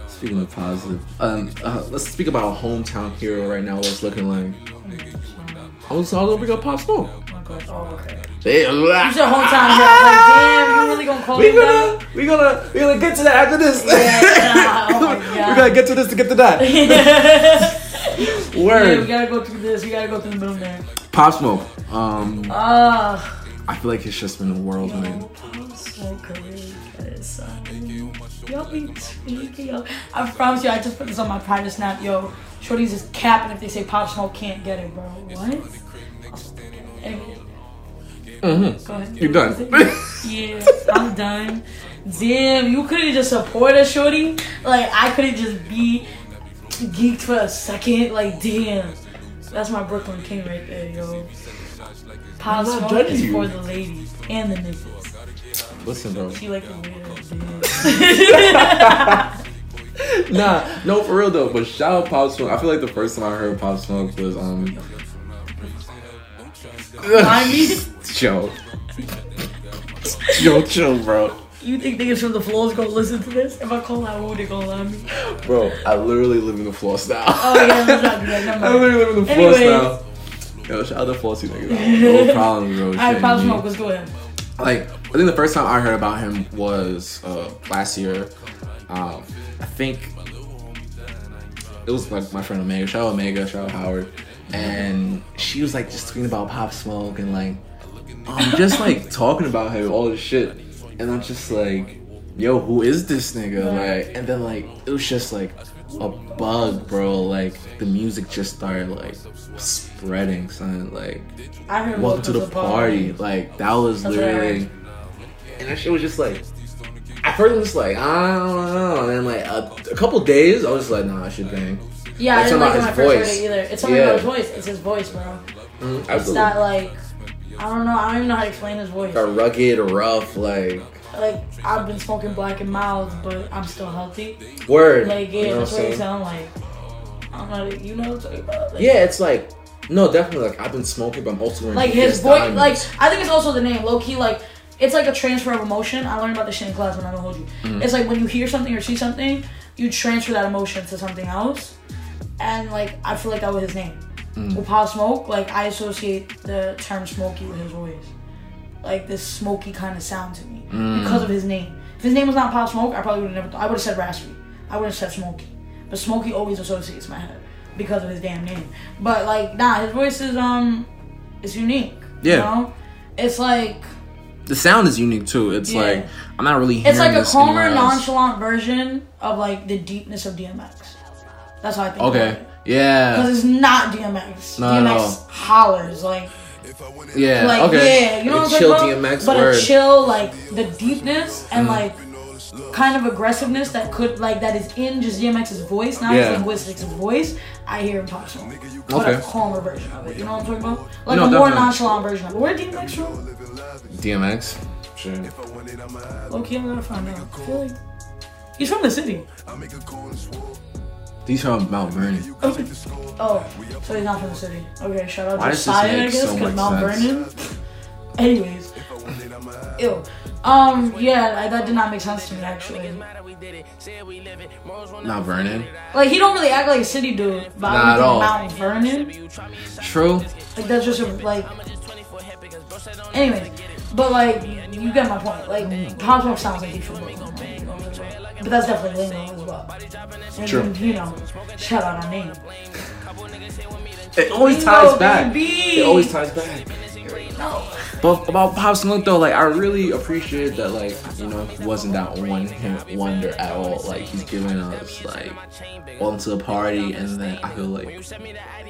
Speaking of positive, um, uh, let's speak about a hometown hero right now. What's looking like? I was all over up Pop Smoke. Oh my gosh, all over. He's your hometown hero. Like, damn, you really gonna call me that? We gonna we gonna get to that after this. Yeah, nah, oh my God. We gotta get to this to get to that. Word. Yeah, we gotta go through this. We gotta go through the middle there. Pop Smoke. Um. Uh. I feel like it's just been a whirlwind. Pop Smoke is. Yo, we tweaking, yo. I promise you, I just put this on my private snap, yo. Shorty's just capping if they say Pop Smoke can't get it, bro. What? Anyway. Mm-hmm. Go ahead. You're done. Yeah, I'm done. Damn, you couldn't just support us, Shorty? Like, I couldn't just be geeked for a second? Like, damn. That's my Brooklyn King right there, yo. Pop Smoke is you. For the ladies and the niggas. Listen, bro. She like a weirdo. Nah, no, for real though. But shout out Pop Smoke. I feel like the first time I heard Pop Smoke was um. I mean, chill, yo, chill, bro. You think niggas from the floors gonna listen to this? If I call out, who they gonna lie me? Bro, I literally live in the floors now. Oh yeah, let's not do that. Never mind. I literally live in the floors now. Yo, shout out the floors, you niggas. No problem, bro. All right, Pop Smoke, let's go ahead. Like, I think the first time I heard about him was uh, last year. Um, I think it was like my friend Omega. Shout out Omega, shout out Howard. And she was like just tweeting about Pop Smoke and like, um, just like talking about him, all this shit. And I'm just like, yo, who is this nigga? Like, and then like, it was just like a bug, bro. Like, the music just started like spreading, son. Like, I heard Welcome to the Party. Like, that was literally, and that shit was just like, at first I was like, I don't know, and then like a, a couple days I was just like, nah, I should bang. Yeah, I didn't like it when I first heard it either. It's something yeah. about his voice. It's his voice, bro. Mm, it's not like, I don't know, I don't even know how to explain his voice. A rugged, rough, like. Like, I've been smoking black and mild, but I'm still healthy. Word. Like, yeah, you know that's what, what you sound like. I don't know, like, you know what I'm talking about? Like, yeah, it's like, no, definitely, like, I've been smoking, but I'm also wearing like his voice, like, I think it's also the name, low-key, like, it's like a transfer of emotion. I learned about this shit in class, when I don't hold you. Mm-hmm. It's like when you hear something or see something, you transfer that emotion to something else. And, like, I feel like that was his name. Mm. With Pop Smoke, like, I associate the term smoky with his voice. Like, this smoky kind of sound to me. Mm. Because of his name. If his name was not Pop Smoke, I probably would have never... Th- I would have said raspy. I would have said smoky. But smoky always associates my head. Because of his damn name. But, like, nah, his voice is, um... It's unique. Yeah. You know? It's like... The sound is unique, too. It's yeah. like... I'm not really hearing this anywhere else. It's like a calmer, nonchalant version of, like, the deepness of D M X. That's how I think. Okay. About it. Yeah. Because it's not D M X. No, D M X no. hollers like. Yeah. Like, okay. Yeah. You know what I'm talking about? But word. A chill, like the deepness and mm. like kind of aggressiveness that could like that is in just D M X's voice, not yeah. his linguistics voice. I hear him talk to him. But okay. a calmer version of it. You know what I'm talking about? Like no, a more definitely. nonchalant version of it. Where did D M X from? D M X. Sure. Low-key, I'm gonna find out. I feel like he's from the city. He's from Mount Vernon. Okay. Oh, so he's not from the city. Okay, shout out Why to Sire, I guess, because so Mount Vernon. Anyways. Ew. Um, yeah, I, that did not make sense to me, actually. Mount Vernon? Like, he don't really act like a city dude. But not I at all. Mount Vernon? True. Like, that's just, a, like... Anyway, but, like, you get my point. Like, mm. Pop Smoke sounds like he's from Brooklyn. But that's definitely lingo as well. And true. Then, you know, shout out our name. It always lingo, ties back. Baby. It always ties back. No. But about Pop Smoke though, like I really appreciate that, like you know, he wasn't that one hit wonder at all. Like he's giving us like Welcome to the Party, and then I feel like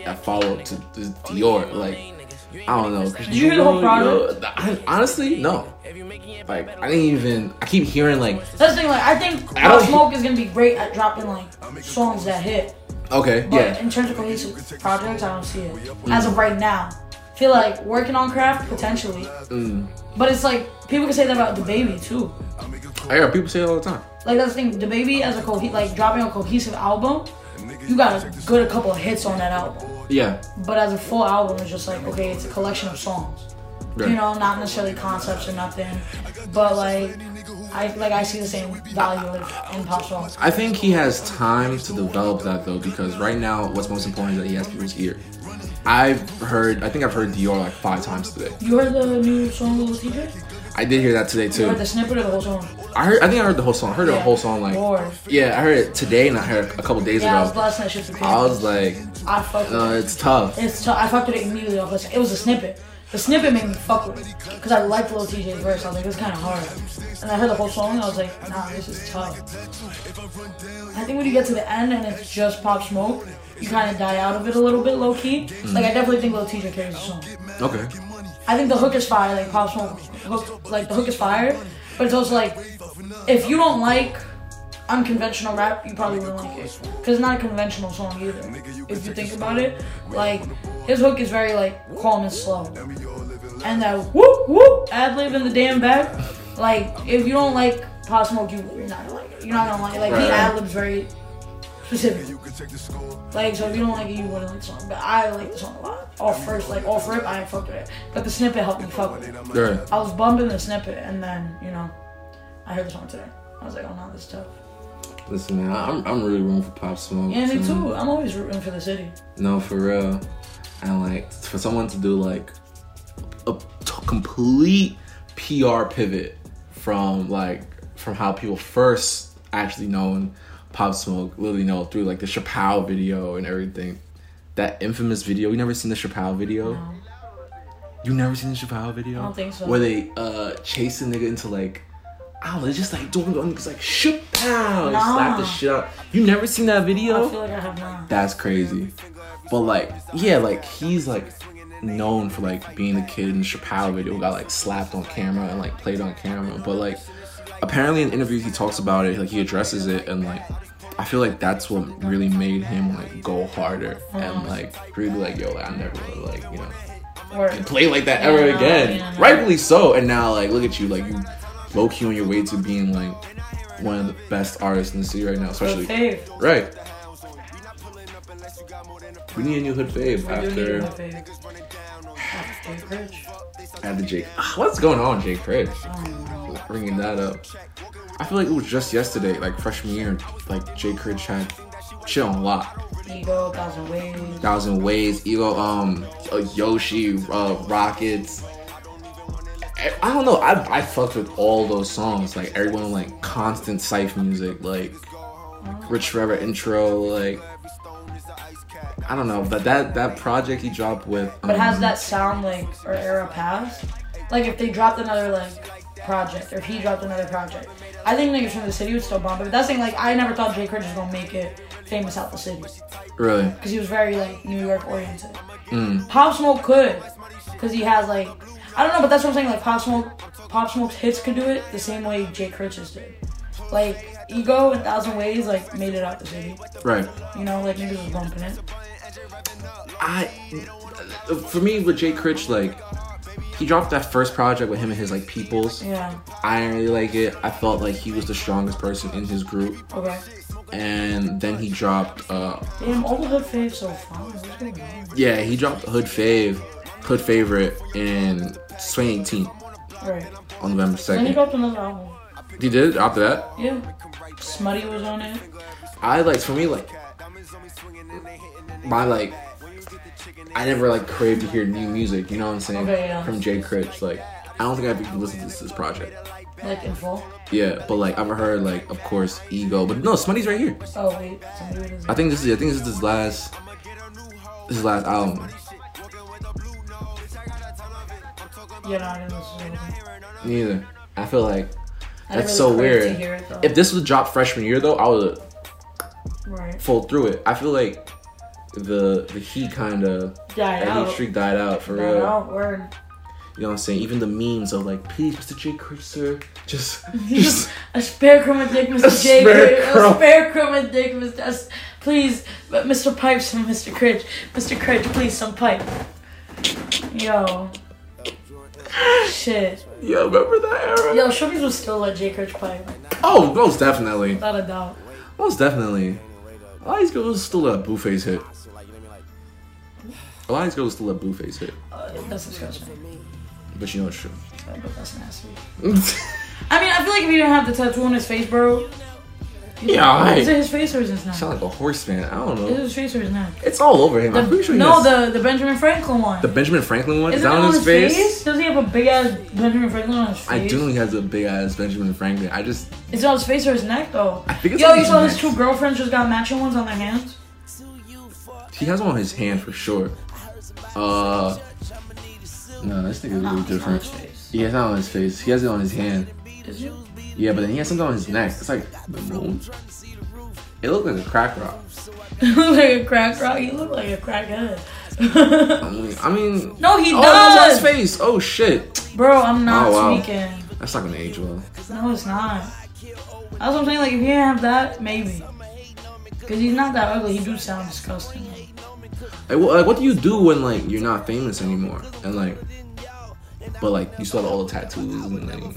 that follow up to Dior, like. I don't know. Did you hear the whole project? I, honestly, no. Like, I didn't even... I keep hearing, like... That's the thing, like, I think Pop Smoke is going to be great at dropping, like, songs that hit. Okay. But yeah. In terms of cohesive projects, I don't see it mm. as of right now. I feel like working on craft potentially, mm. but it's like people can say that about DaBaby too. I hear people say it all the time. Like that's the thing, DaBaby as a co like dropping a cohesive album, you got a good couple of hits on that album. Yeah. But as a full album, it's just like okay, it's a collection of songs. Right. You know, not necessarily concepts or nothing, but like. I like I see the same value in Pop Smoke. I think he has time to develop that though, because right now what's most important is that he has people's ear. I've heard, I think I've heard Dior like five times today. You heard the new song with T J? I did hear that today too. You heard the snippet or the whole song? I heard. I think I heard the whole song. I heard yeah. the whole song like. Lord. Yeah, I heard it today and I heard it a couple days yeah, ago. I was, that shit I was like, I fucked. Uh, it's tough. It's tough. I fucked with it immediately. Off it was a snippet. The snippet made me fuck with it, because I liked Lil T J's verse, I was like, it's kind of hard. And I heard the whole song, and I was like, nah, this is tough. I think when you get to the end, and it's just Pop Smoke, you kind of die out of it a little bit, low-key. Mm. Like, I definitely think Lil T J carries the song. Okay. I think the hook is fire, like, Pop Smoke, hook, like, the hook is fire, but it's also like, if you don't like unconventional rap, you probably wouldn't like it. Because it's not a conventional song either, if you think about it. Like, his hook is very, like, calm and slow. And that whoop, whoop, ad-lib in the damn back. Like, if you don't like Pop Smoke, you, you're not gonna like it. You're not gonna like it. Like, right. He ad-libs very specific. Like, so if you don't like it, you wouldn't like the song. But I like the song a lot. Off first, like, off rip, I ain't fucked with it. But the snippet helped me fuck with it. Right. I was bumping the snippet, and then, you know, I heard the song today. I was like, oh, no, this is tough. Listen, man, I'm I'm really rooting for Pop Smoke. Yeah, me too. I'm always rooting for the city. No, for real. And like for someone to do like a t- complete P R pivot from like from how people first actually known Pop Smoke, literally know through like the Chappelle video and everything. That infamous video. You never seen the Chappelle video? No. You never seen the Chappelle video? I don't think so. Where they uh chase the nigga into like. I was just like doing the niggas like shoot down, nah. slap the shit out. You never seen that video? I feel like I have not. That's crazy. But like, yeah, like he's like known for like being the kid in the Chappelle video who got like slapped on camera and like played on camera. But like, apparently in interviews he talks about it, like he addresses it, and like I feel like that's what really made him like go harder mm. and like really like yo, like, I never really, like you know or, play like that yeah, ever no, again. Yeah, no. Rightfully so. And now like look at you, like you. Low key on your way to being like one of the best artists in the city right now, especially. Hood Fave. Right. We need a new Hood Fave after. After Jay Critch. After Jay. What's going on, Jay Critch? Um, Bringing that up. I feel like it was just yesterday, like freshman year, like Jay Critch had shit on lock. Ego, Thousand Ways. Thousand Ways, Ego, um, Yoshi, uh, Rockets. I don't know, I I fucked with all those songs, like everyone like constant Syph music, like Rich Forever intro, like I don't know, but that, that project he dropped with um, But has that sound like or era passed? Like if they dropped another like project or if he dropped another project. I think niggas from the city would still bomb it, but that's the thing, like I never thought Jay Critch was gonna make it famous out the city. Really? Because he was very like New York oriented. Mm. Pop Smoke could, because he has like I don't know, but that's what I'm saying. Like Pop Smoke, Pop Smoke's hits could do it the same way Jay Critch's did. Like Ego and Thousand Ways, like made it out the city. Right. You know, like niggas was bumping it. I, for me with Jay Critch, like he dropped that first project with him and his like peoples. Yeah. I didn't really like it. I felt like he was the strongest person in his group. Okay. And then he dropped. uh Damn, all the Hood Faves so far. Yeah, he dropped Hood Fave. Hood Favorite in twenty eighteen. Right. On November second. And he dropped another album. He did? After that? Yeah. Smutty was on it. I like, for me, like, my, like, I never, like, craved to hear new music, you know what I'm saying? Okay, yeah. From Jay Critch. Like, I don't think I've even listened to this project. Like, in full? Yeah, but, like, I've heard, like, of course, Ego. But no, Smutty's right here. Oh, wait. I think this is, I think this is his last, this is his last album. Yeah, no, I didn't listen to it. Neither. I feel like that's so weird. If this was dropped freshman year though, I would right. fold through it. I feel like the the heat kind of died out. The streak died out for real. Died out, word. You know what I'm saying? Even the memes of like, please, Mister J. Critch, sir, just just a spare crumb of dick, Mister J. Critch, a spare crumb of dick, Mister Please, Mister Pipes and Mister Critch. Mister Critch, please, some pipe. Yo. Shit. Yo, remember that era? Yo, Shorties was still a Jay Critch pipe. Oh, most definitely. Without a doubt. Most definitely. A lot of these girls was still a Blueface hit. A lot of these girls was still a Blueface hit. Uh, that's disgusting. But you know it's true. Yeah, but that's nasty. I mean, I feel like if you didn't have the tattoo on his face, bro. Yeah, alright. Is it his face or is his neck? Sound like a horse man. I don't know. Is it his face or his neck? It's all over him. The, I'm pretty sure he no, has... the the Benjamin Franklin one. The Benjamin Franklin one? Is, is that on, on his face? face? Does he have a big ass Benjamin Franklin on his face? I do know he has a big ass Benjamin Franklin. I just. Is it on his face or his neck though? I think it's. Yo, you saw his two girlfriends just got matching ones on their hands. He has one on his hand for sure. Uh. No, this thing is really different. Yeah, it's not on his face. He has it on his hand. Is it? Yeah, but then he has something on his neck. It's like the moon. It looked like a crack rock. It looked like a crack rock? He looked like a crackhead. I, mean, I mean... No, he oh, does! It was on his face. Oh, shit. Bro, I'm not oh, wow. tweaking. That's not going to age well. No, it's not. That's what I'm saying. Like, if he didn't have that, maybe. Because he's not that ugly. He do sound disgusting. Like, what, what do you do when, like, you're not famous anymore? And, like... But, like, you still have all the tattoos and, like...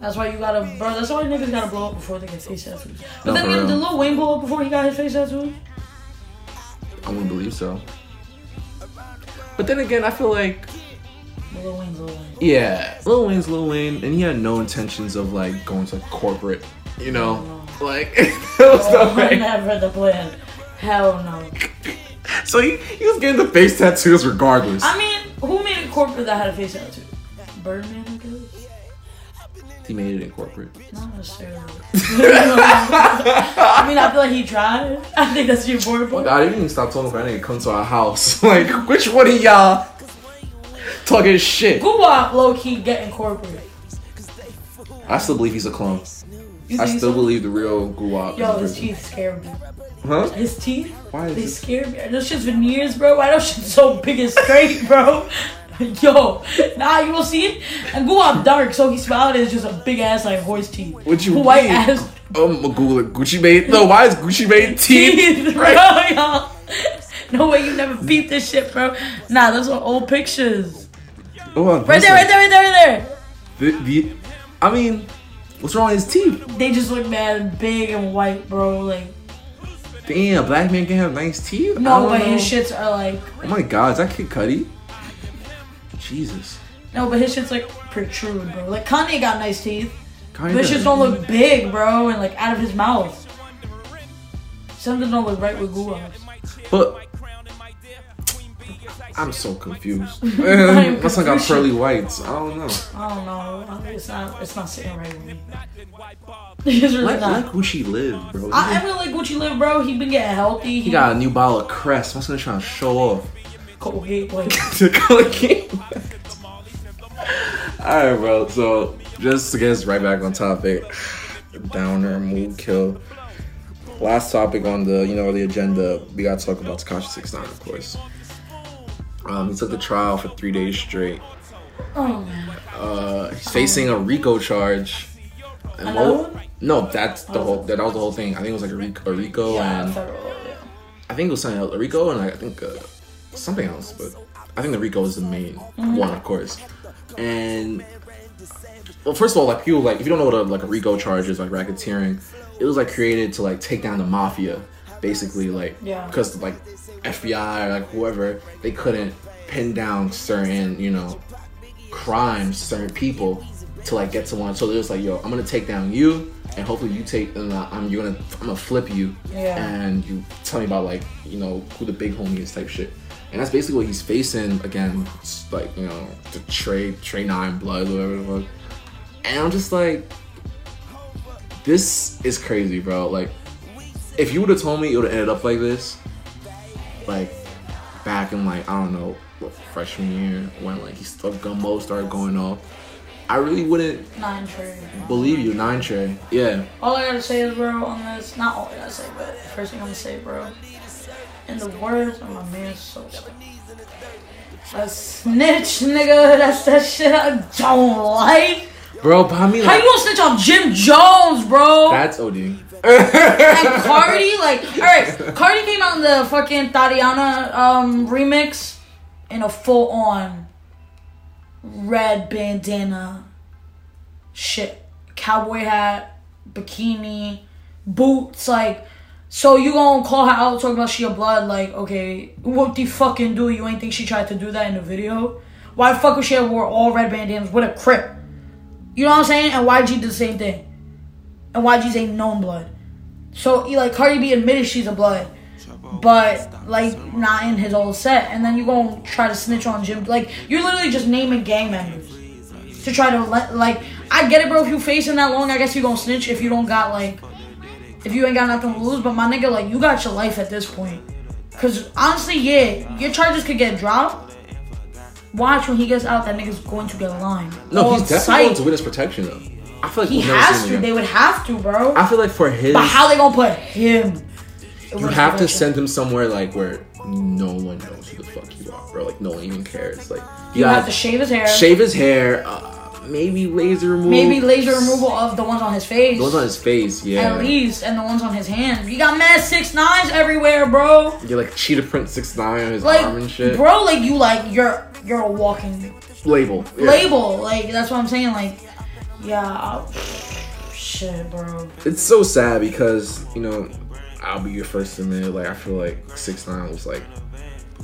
That's why you gotta, bro, that's why niggas gotta blow up before they get face tattoos. But no, then again, did Lil Wayne blow up before he got his face tattooed? I wouldn't believe so. But then again, I feel like... Lil Wayne's Lil Wayne. Yeah, Lil Wayne's Lil Wayne, and he had no intentions of, like, going to corporate, you know? No. Like, that was oh, no never the plan. Hell no. So he, he was getting the face tattoos regardless. I mean, who made it corporate that had a face tattoo? Birdman, I guess? He made it in corporate. Not necessarily. I mean, I feel like he tried. I think that's your board. Oh God, you can stop talking about nigga come to our house. Like, which one of y'all talking shit? Guwap low key getting corporate. I still believe he's a clone. I still so? believe the real Guwap. Yo, his teeth scare me. Huh? His teeth? Why is they this? scare me? Those shit's veneers, bro. Why those shit's so big and straight, bro? Yo, nah, you won't see it. And Guwap dark, so he's smiling is just a big ass like horse teeth. What you white mean? ass? Um, Gucci Mane. No, why is Gucci Mane teeth? teeth right? Bro, y'all. No way, you never beat this shit, bro. Nah, those are old pictures. Oh, right, there, right there, right there, right there, right there. I mean, what's wrong with his teeth? They just look mad big and white, bro. Like. Damn, a black man can have nice teeth. No, but know. his shits are like. Oh my God, is that Kid Cudi? Jesus. No, but his shit's like protrude, bro. Like Kanye got nice teeth. Kanye but his shits don't look big, bro, and like out of his mouth. Something don't look right with Guwap. But I'm so confused. My son got pearly whites. I don't know. I don't know. It's not. It's not sitting right with me. It's really like, not. Like Gucci live, bro. I, I really like Gucci live, bro. He been getting healthy. He, he got a new bottle of Crest. My son trying to show off. Colgate White. Colgate White. Alright, bro. So, just to get us right back on topic. Downer, mood, kill. Last topic on the, you know, the agenda. We gotta talk about Takashi six nine, of course. Um, he took the trial for three days straight. Oh, man. Uh, he's facing a RICO charge. And what, no, that's the whole. That was the whole thing. I think it was like a RICO, a RICO yeah, and federal, yeah. I think it was something else. A RICO and I think. Uh, Something else, but I think the RICO is the main mm-hmm. one, of course. And well, first of all, like people like if you don't know what a, like a RICO charge is, like racketeering, it was like created to like take down the mafia, basically, like yeah. because like F B I or like whoever they couldn't pin down certain you know crimes, certain people to like get someone. So it was like, yo, I'm gonna take down you, and hopefully you take. And I'm you're gonna I'm gonna flip you, yeah. and you tell me about like you know who the big homie is type shit. And that's basically what he's facing again, like you know, the Trey, Trey Nine Blood, whatever the fuck. And I'm just like, this is crazy, bro. Like, if you would have told me it would have ended up like this, like back in like I don't know, what, freshman year when like he stuff Gummo started going off, I really wouldn't Nine Trey. believe you, Nine Trey. Yeah. All I gotta say is, bro, on this, not all I gotta say, but first thing I'm gonna say, bro. In the words of my man Sosa. A snitch, nigga, that's that shit I don't like. Bro, but I mean, like, how you gonna snitch on Jim Jones, bro? That's O D. Like Cardi, like, alright, Cardi came out in the fucking Tatiana um, remix in a full on red bandana shit, cowboy hat, bikini, boots, like, so you gonna call her out talking about she a blood, like, okay, what the fucking do? You ain't think she tried to do that in the video? Why the fuck would she have wore all red bandanas with a crip? You know what I'm saying? And Y G did the same thing. And Y G's ain't known blood. So, like, Cardi B admitted she's a blood. But, like, not in his old set. And then you gonna try to snitch on Jim. Like, you're literally just naming gang members. To try to, let, like, I get it, bro. If you facing that long, I guess you gonna snitch if you don't got, like, if you ain't got nothing to lose. But my nigga, like, you got your life at this point. Because, honestly, yeah, your charges could get dropped. Watch when he gets out, that nigga's going to get a line. No, All he's definitely sight. going to witness protection, though. I feel like he has to. They would have to, bro. I feel like for his... But how they gonna put him? You have to send him somewhere, like, where no one knows who the fuck you are, bro. Like, no one even cares. Like, you, you have to shave his hair. Shave his hair. Uh, maybe laser removal. Maybe laser removal of the ones on his face. The ones on his face, yeah. At least. And the ones on his hands. You got mad six nines everywhere, bro. You like cheetah print six nine on his like, arm and shit. Bro, like, you, like, you're, you're a walking... Label. Yeah. Label. Like, that's what I'm saying, like... Yeah, shit, bro. It's so sad because, you know, I'll be your first to admit, like, I feel like six nine was, like,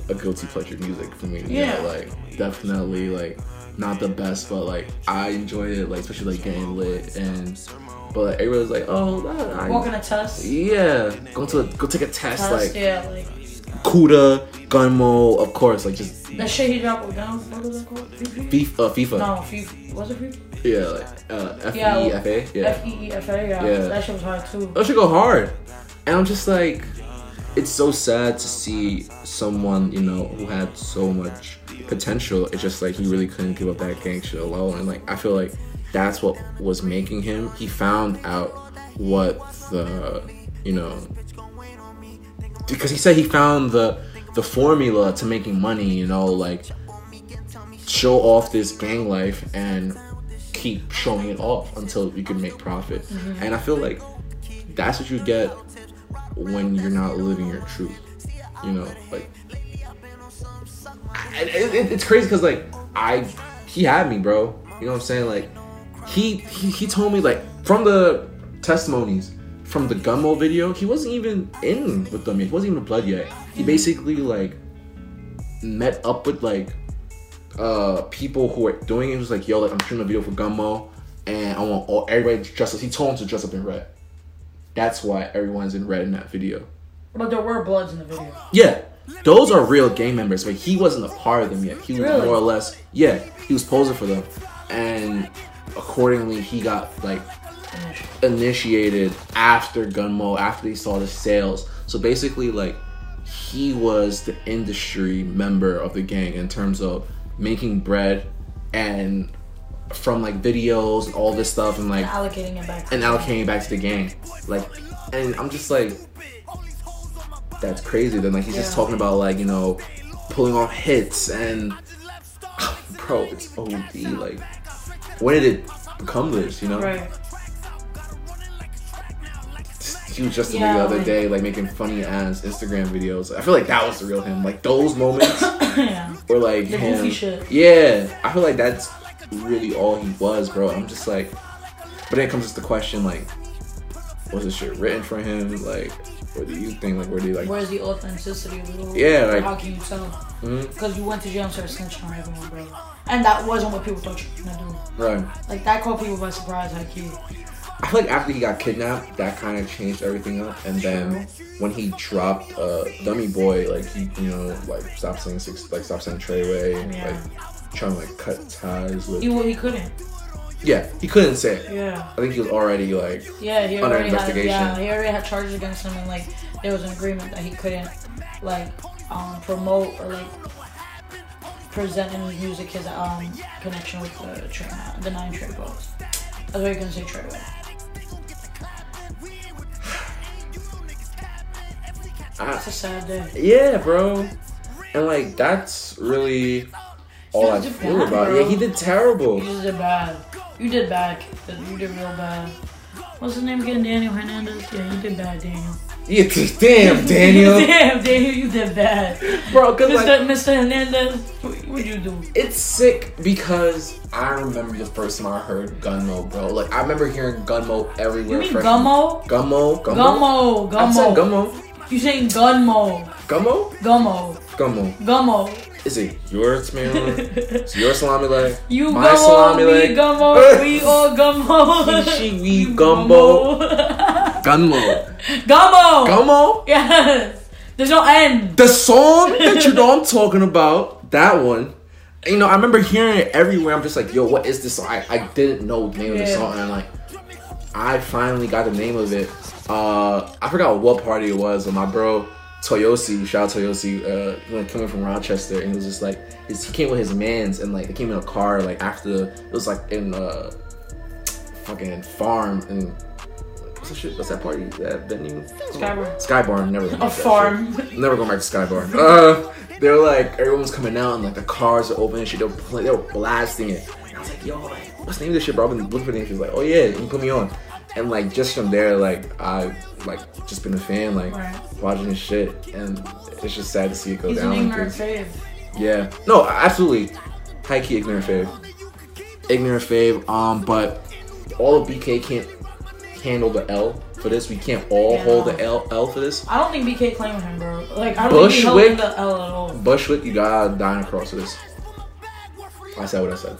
a guilty pleasure music for me. Yeah. You know, like, definitely, like, not the best, but, like, I enjoyed it, like, especially, like, getting lit. And, but, like, everybody's like, oh, nah, walking a test? Yeah. Go to a, go take a test, test like. Yeah, like. Kuda, Gummo, of course, like, just. That shit he dropped with Gummo, what was it called? FIFA? Uh, FIFA. No, FIFA. Was it FIFA? Yeah, like, uh, F E E F A? Yeah. F E E F A, yeah. yeah. That shit was hard, too. That shit go hard. And I'm just like, it's so sad to see someone, you know, who had so much potential. It's just like, he really couldn't give up that gang shit alone. And, like, I feel like that's what was making him. He found out what the, you know, because he said he found the the formula to making money, you know, like, show off this gang life and keep showing it off until you can make profit. Mm-hmm. And I feel like that's what you get when you're not living your truth, you know, like, I, it, it's crazy because, like, I he had me, bro, you know what I'm saying? Like, he, he he told me, like, from the testimonies from the Gummo video, he wasn't even in with them yet. He wasn't even blood yet. He basically, like, met up with, like, uh people who are doing it. He was like, yo, like, I'm shooting a video for Gummo and I want all everybody to dress up. He told him to dress up in red. That's why everyone's in red in that video. But there were bloods in the video. Yeah, those are real gang members, but he wasn't a part of them yet. He was really? more or less, yeah, he was posing for them, and accordingly he got, like, initiated after Gummo, after they saw the sales. So basically, like, he was the industry member of the gang in terms of making bread and from, like, videos and all this stuff and, like, and allocating it back to and allocating it back to the gang, like, and I'm just like, that's crazy. Then, like, he's yeah. just talking about, like, you know, pulling off hits and bro, it's O D. Like, when did it become this, you know? Right. He was just yeah, the other like, day, like, making funny ass Instagram videos. I feel like that was the real him. Like, those moments yeah. were like the him. Shit. Yeah, I feel like that's really all he was, bro. I'm just like, but then it comes to the question, like, was this shit written for him? Like, what do you think? Like, where do you like? Where's the authenticity? Little, yeah, like, how can you tell? Because mm-hmm. you went to jail and started snitching on everyone, bro. And that wasn't what people thought you were gonna do. Right. Like, that caught people by surprise, like you. I feel like after he got kidnapped, that kind of changed everything up. And then when he dropped uh, Dummy Boy, like, he, you know, like, stopped saying six, like, stopped saying Treyway, yeah. like, trying to, like, cut ties with. He, well, he couldn't. Yeah, he couldn't say it. Yeah. I think he was already, like, yeah, he under already investigation. Had, yeah, he already had charges against him, and, like, there was an agreement that he couldn't, like, um, promote or, like, present in his music his um, connection with the train, the Nine Trey Boys. That's what you're gonna say, Treyway. It's a sad day. Yeah, bro. And, like, that's really all I feel bad, about. Bro. Yeah, he did terrible. You did bad. You did bad. You did real bad. What's his name again? Daniel Hernandez? Yeah, you did bad, Daniel. Yeah, damn, Daniel. Damn, Daniel, you did bad. Bro, because Mister Like, Mister Hernandez, what'd you do? It's sick because I remember the first time I heard Gummo, bro. Like, I remember hearing Gummo everywhere. You mean Gummo? Gummo? Gummo. Gummo. I said Gummo. You saying Gummo. Gummo? Gummo. Gummo. Gummo. Is it your salami leg? It's your salami leg? You my gummo, salami leg? We gummo, we all gummo. She, she, we gumbo. Gummo. Gummo. Gummo? Yes. There's no end. The song that you know I'm talking about, that one, you know, I remember hearing it everywhere. I'm just like, yo, what is this song? I, I didn't know the name yeah. of the song. And I'm like, I finally got the name of it. Uh, I forgot what party it was, but my bro... Toyosi, shout out Toyosi, uh, he went coming from Rochester, and he was just like, his, he came with his mans, and like, they came in a car, like, after, it was like in uh fucking farm, and what's that shit, what's that party, that venue? Skybarn. Skybarn, never A farm. Shit. Never going back to Skybarn. Uh, they were like, everyone was coming out, and like, the cars are open and shit, they were, play, they were blasting it. And I was like, yo, like, what's the name of this shit, bro? I've been looking for the name. She was like, oh yeah, you can put me on. And like, just from there, like, I... like just been a fan, like right. watching his shit, and it's just sad to see it go He's down. An ignorant fave. Yeah, no, absolutely, high key ignorant fave, ignorant fave. Um, but all of B K can't handle the L for this. We can't all yeah. hold the L L for this. I don't think B K claimed him, bro. Like I don't Bushwick, think he held the L at all. Bushwick, you gotta dine across for this. I said what I said.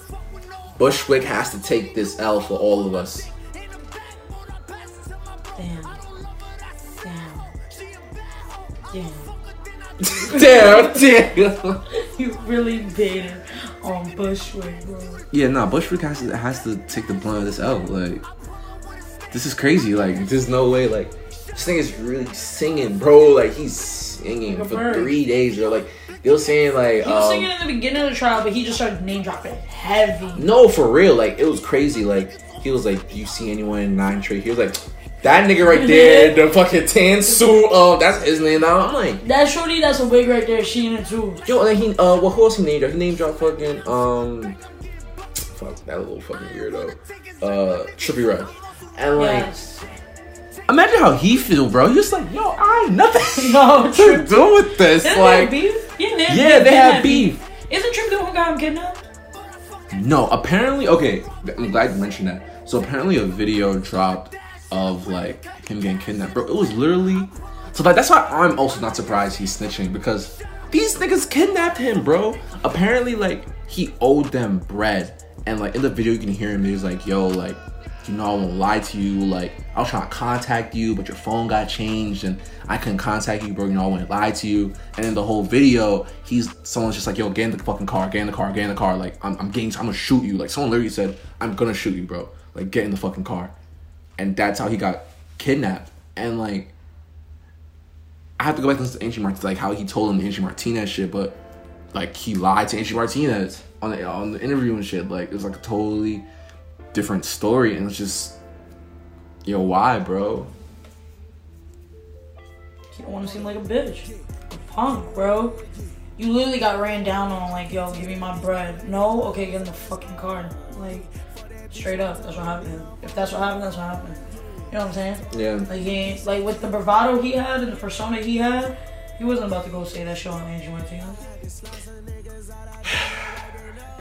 Bushwick has to take this L for all of us. Damn. damn, damn. You really bitter on Bushwick, bro. Yeah, nah, Bushwick has to, has to take the blunt of this L. Like, this is crazy. Like, there's no way. Like, this nigga's really singing, bro. Like, he's singing like for bird. three days, bro. Like, you're saying, like. He was um, singing in the beginning of the trial, but he just started name dropping heavy. No, for real. Like, it was crazy. Like, he was like, do you see anyone in Nine Trey? He was like, that nigga right there, the fucking tan suit, oh, that's his name now. I'm like, that shorty, that's a wig right there. She in it too. Yo, and then he, uh, well, who else he named her? He named y'all fucking, um, fuck that little fucking weirdo, uh, Trippie Redd. And like, yes. imagine how he feel, bro. He was like, yo, I ain't nothing no, to do with this. Didn't like, they beef? Yeah, they, yeah, they, they had beef. beef. Isn't Trippie the one guy I'm kidnapped? No, apparently, okay, I'm glad you mentioned that. So apparently, a video dropped of like him getting kidnapped, bro. It was literally so like that's why I'm also not surprised he's snitching, because these niggas kidnapped him, bro. Apparently, like he owed them bread, and like in the video you can hear him. He's like, "Yo, like you know I won't lie to you. Like I was trying to contact you, but your phone got changed, and I couldn't contact you, bro. You know I wouldn't lie to you." And in the whole video, he's someone's just like, "Yo, get in the fucking car, get in the car, get in the car. Like I'm, I'm getting, I'm gonna shoot you." Like someone literally said, "I'm gonna shoot you, bro. Like get in the fucking car." And that's how he got kidnapped. And, like, I have to go back and listen to Angie Martinez, like, how he told him the Angie Martinez shit, but, like, he lied to Angie Martinez on the, on the interview and shit. Like, it was, like, a totally different story. And it's just, yo, why, bro? You don't want to seem like a bitch. A punk, bro. You literally got ran down on, like, yo, give me my bread. No? Okay, get in the fucking car. Like... straight up, that's what happened. If that's what happened, that's what happened. You know what I'm saying? Yeah. Like, he ain't, like with the bravado he had and the persona he had, he wasn't about to go say that shit on Angie Martinez.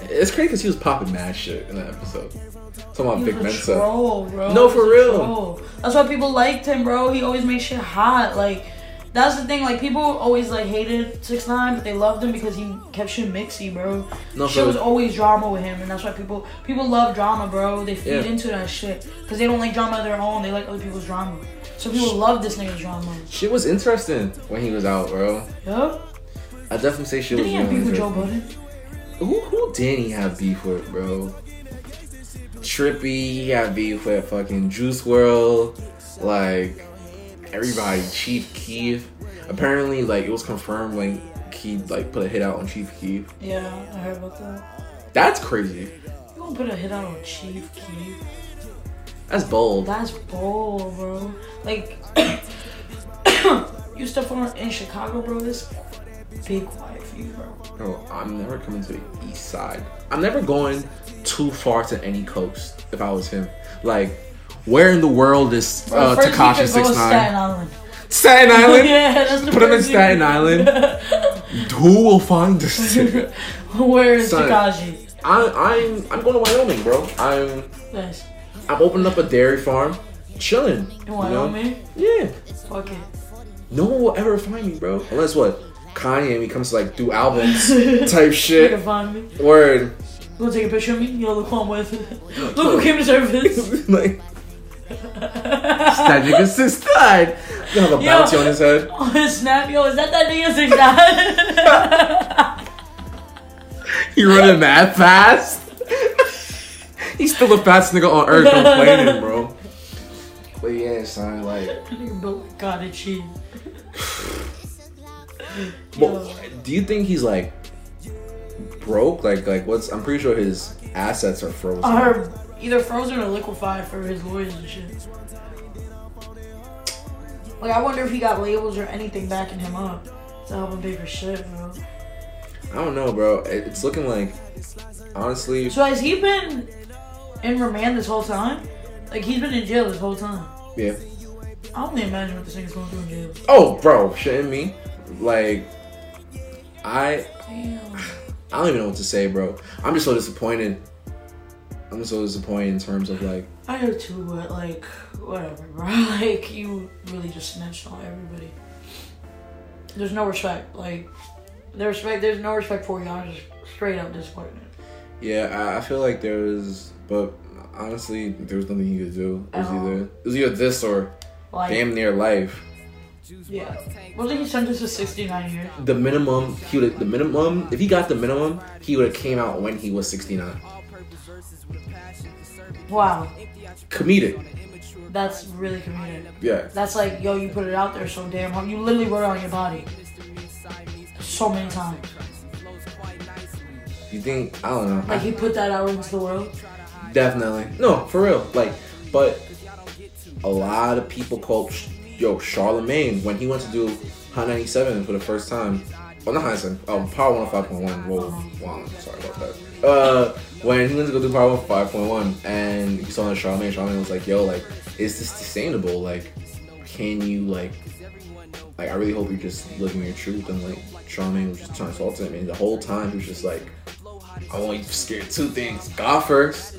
It's crazy because he was popping mad shit in that episode. Talking about Big Mensa. Troll, bro. No, for real. That's why people liked him, bro. He always made shit hot. Like, that's the thing. Like, people always like hated six nine, but they loved him because he kept shit mixy, bro. No, shit was always drama with him, and that's why people people love drama, bro. They feed yeah. into that shit because they don't like drama of their own. They like other people's drama. So people she, love this nigga's drama. Shit was interesting when he was out, bro. Yup. I definitely say shit was. Did he have beef with Joe Budden? Who who did he have beef with, bro? Trippie, he had beef with fucking Juice world, like. Everybody, Chief Keef. Apparently, like it was confirmed when he like put a hit out on Chief Keef. Yeah, I heard about that. That's crazy. You gonna put a hit out on Chief Keef? That's bold. That's bold, bro. Like, you stuff on in Chicago, bro. This be quiet. East, bro. bro. I'm never coming to the East Side. I'm never going too far to any coast if I was him. Like, where in the world is uh, Takashi six nine? Staten Island? Yeah, that's the Put him in Staten Island. Who will find this? Where is Takashi? I'm I'm I'm going to Wyoming, bro. I'm nice. I'm opening up a dairy farm, chilling. In Wyoming? You know? Yeah. Okay. No one will ever find me, bro. Unless what? Kanye, he comes to like do albums type shit. You can find me. Word. You wanna take a picture of me? Yo, look who I'm with. Look who came to service. Like, that nigga's just died. You have a yo, bounty on his head. On his snap, yo, is that that nigga six nine? He running that fast? He's still the fast nigga on earth complaining, bro. But yeah, son, like. Nigga built cottage cheese. Well, do you think he's like broke? Like, like what's? I'm pretty sure his assets are frozen. Are either frozen or liquefied for his lawyers and shit. Like, I wonder if he got labels or anything backing him up to help him pay for shit, bro. I don't know, bro. It's looking like, honestly. So has he been in remand this whole time? Like, he's been in jail this whole time. Yeah. I only imagine what this thing's going through in jail. Oh, bro, shitting me. Like, I, Damn. I don't even know what to say, bro. I'm just so disappointed. I'm just so disappointed in terms of like. I know too, but like, whatever, bro. Like, you really just snitched on everybody. There's no respect. Like, there's respect. There's no respect for you. I'm just straight up disappointed. Yeah, I feel like there was, but honestly, there was nothing you could do. It was um, either it was either this or like, damn near life. Yeah. Wasn't he sentenced to sixty-nine years? The minimum, he would the minimum, if he got the minimum, he would have came out when he was sixty-nine. Wow. Comedic. That's really comedic. Yeah. That's like, yo, you put it out there so damn hard. You literally wrote it on your body. So many times. You think, I don't know. Like, he put that out into the world? Definitely. No, for real. Like, but a lot of people coach. Yo, Charlamagne, when he went to do Hot ninety-seven for the first time, well, not Hot ninety-seven, um, Power one oh five point one, whoa, wow, sorry about that. Uh, when he went to go do Power one oh five point one, and he saw Charlamagne, Charlamagne was like, yo, like, is this sustainable? Like, can you, like, like, I really hope you're just living your truth, and, like, Charlamagne was just trying to talk to him, and the whole time he was just like, I want you to scare two things, God first,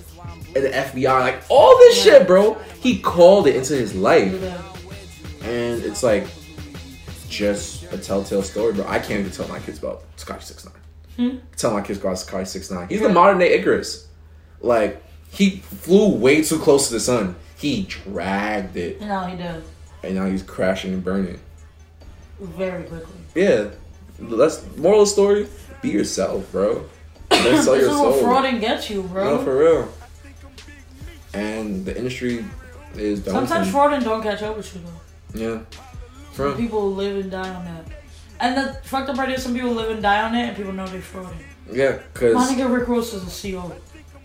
and the F B I, like, all this shit, bro, he called it into his life. And it's like just a telltale story, bro. I can't even tell my kids about Takashi six nine. Hmm? Tell my kids about Takashi six nine. He's yeah. the modern day Icarus. Like, he flew way too close to the sun. He dragged it. And now he does. And now he's crashing and burning. Very quickly. Yeah. That's moral of the story. Be yourself, bro. Don't sell your soul. This is what fraud and get you, bro. No, for real. And the industry is balancing. Sometimes fraud and don't catch up with you, though. Yeah. Some From. people live and die on that. And the fucked up part is some people live and die on it and people know they frauded. Yeah, cause my nigga Rick Ross is a C O.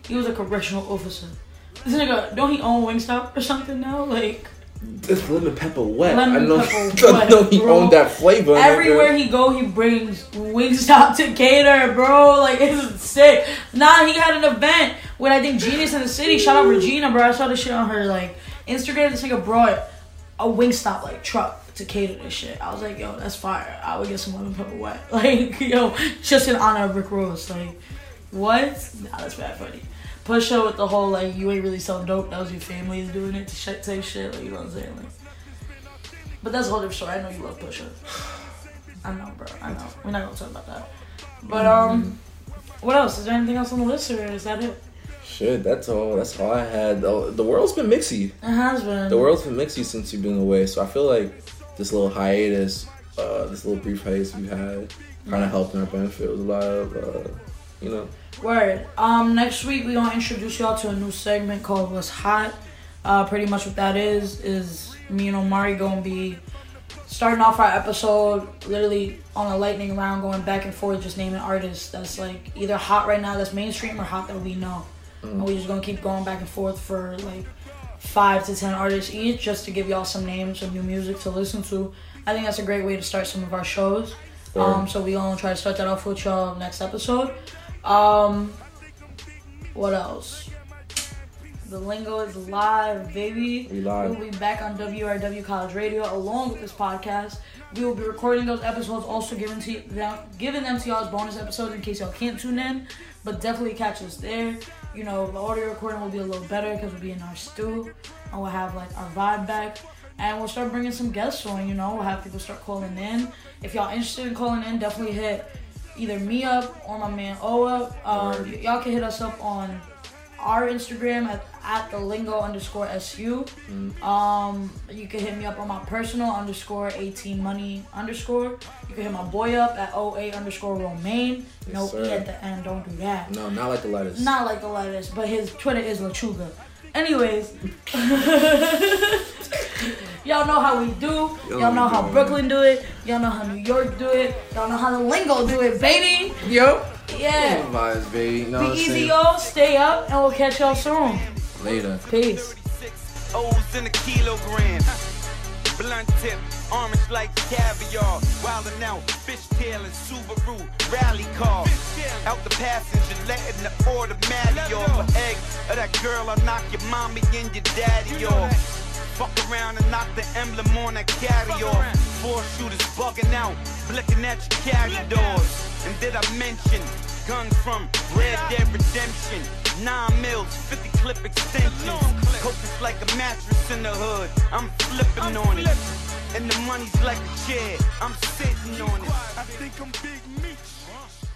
He was a correctional officer. This nigga, don't he own Wingstop or something now? Like, this lemon pepper wet. Lemon I know, pepper wet, I know he bro. owned that flavor. Everywhere nigga. he go, he brings Wingstop to cater, bro. Like, it's sick. Nah, he had an event with, I think, Genius in the City. Shout out Regina, bro. I saw this shit on her like Instagram. This nigga brought a Wingstop like truck to cater this shit. I was like, yo, that's fire. I would get some lemon pepper wet. Like, yo, just in honor of Rick Ross. Like, what? Nah, that's bad funny. Pusha with the whole like, you ain't really selling dope. That was your family is doing it to shit type shit. Like, you know what I'm saying? Like, but that's a whole different story. I know you love Pusha. I know, bro. I know. We're not gonna talk about that. But um, what else? Is there anything else on the list, or is that it? Shit, that's all. That's all I had. The, the world's been mixy. It has been. The world's been mixy since you've been away. So I feel like this little hiatus, uh, this little brief hiatus we had, kind of helped our benefit with a lot of, uh, you know. Word. Um, next week we're gonna introduce y'all to a new segment called "What's Hot." Uh, pretty much what that is is me and Omari gonna be starting off our episode literally on a lightning round, going back and forth, just naming artists that's like either hot right now, that's mainstream, or hot that we know. Mm. And we're just going to keep going back and forth for like five to ten artists each just to give y'all some names of new music to listen to. I think that's a great way to start some of our shows. Um, so we're going to try to start that off with y'all next episode. Um, what else? The lingo is live, baby. We live. We'll be back on W R W College Radio along with this podcast. We will be recording those episodes, also giving, to them, giving them to y'all as bonus episodes in case y'all can't tune in. But definitely catch us there. You know, the audio recording will be a little better because we'll be in our stew. And we'll have, like, our vibe back. And we'll start bringing some guests on, you know. We'll have people start calling in. If y'all interested in calling in, definitely hit either me up or my man O up. Um, y- y'all can hit us up on our Instagram at, at the lingo underscore SU. Mm. Um, you can hit me up on my personal underscore eighteen money underscore. You can hit my boy up at O A underscore Romaine. Yes, no sir. E at the end, don't do that. No, not like the lettuce. Not like the lettuce, but his Twitter is Lachuga. Anyways, y'all know how we do. Y'all, y'all know how Brooklyn do it. Y'all know how New York do it. Y'all know how the lingo do it, baby. Yup. Yeah. Vibes, baby. You know be easy, y'all. Stay up, and we'll catch y'all soon. Later. Peace. O's in a kilogram. Blunt tip, orange like caviar. Wildin' out, fishtail and Subaru rally car. Out the passenger, letting the order matter off. For eggs of that girl, I'll knock your mommy and your daddy off. Fuck around and knock the emblem on that carry off. Four shooters bugging out, blicking at your carry doors. And did I mention, gun from Red Dead Redemption. Nine mils, fifty clip extensions. Coke is like a mattress in the hood. I'm flipping on it. And the money's like a chair. I'm sitting on it. I think I'm Big Meech.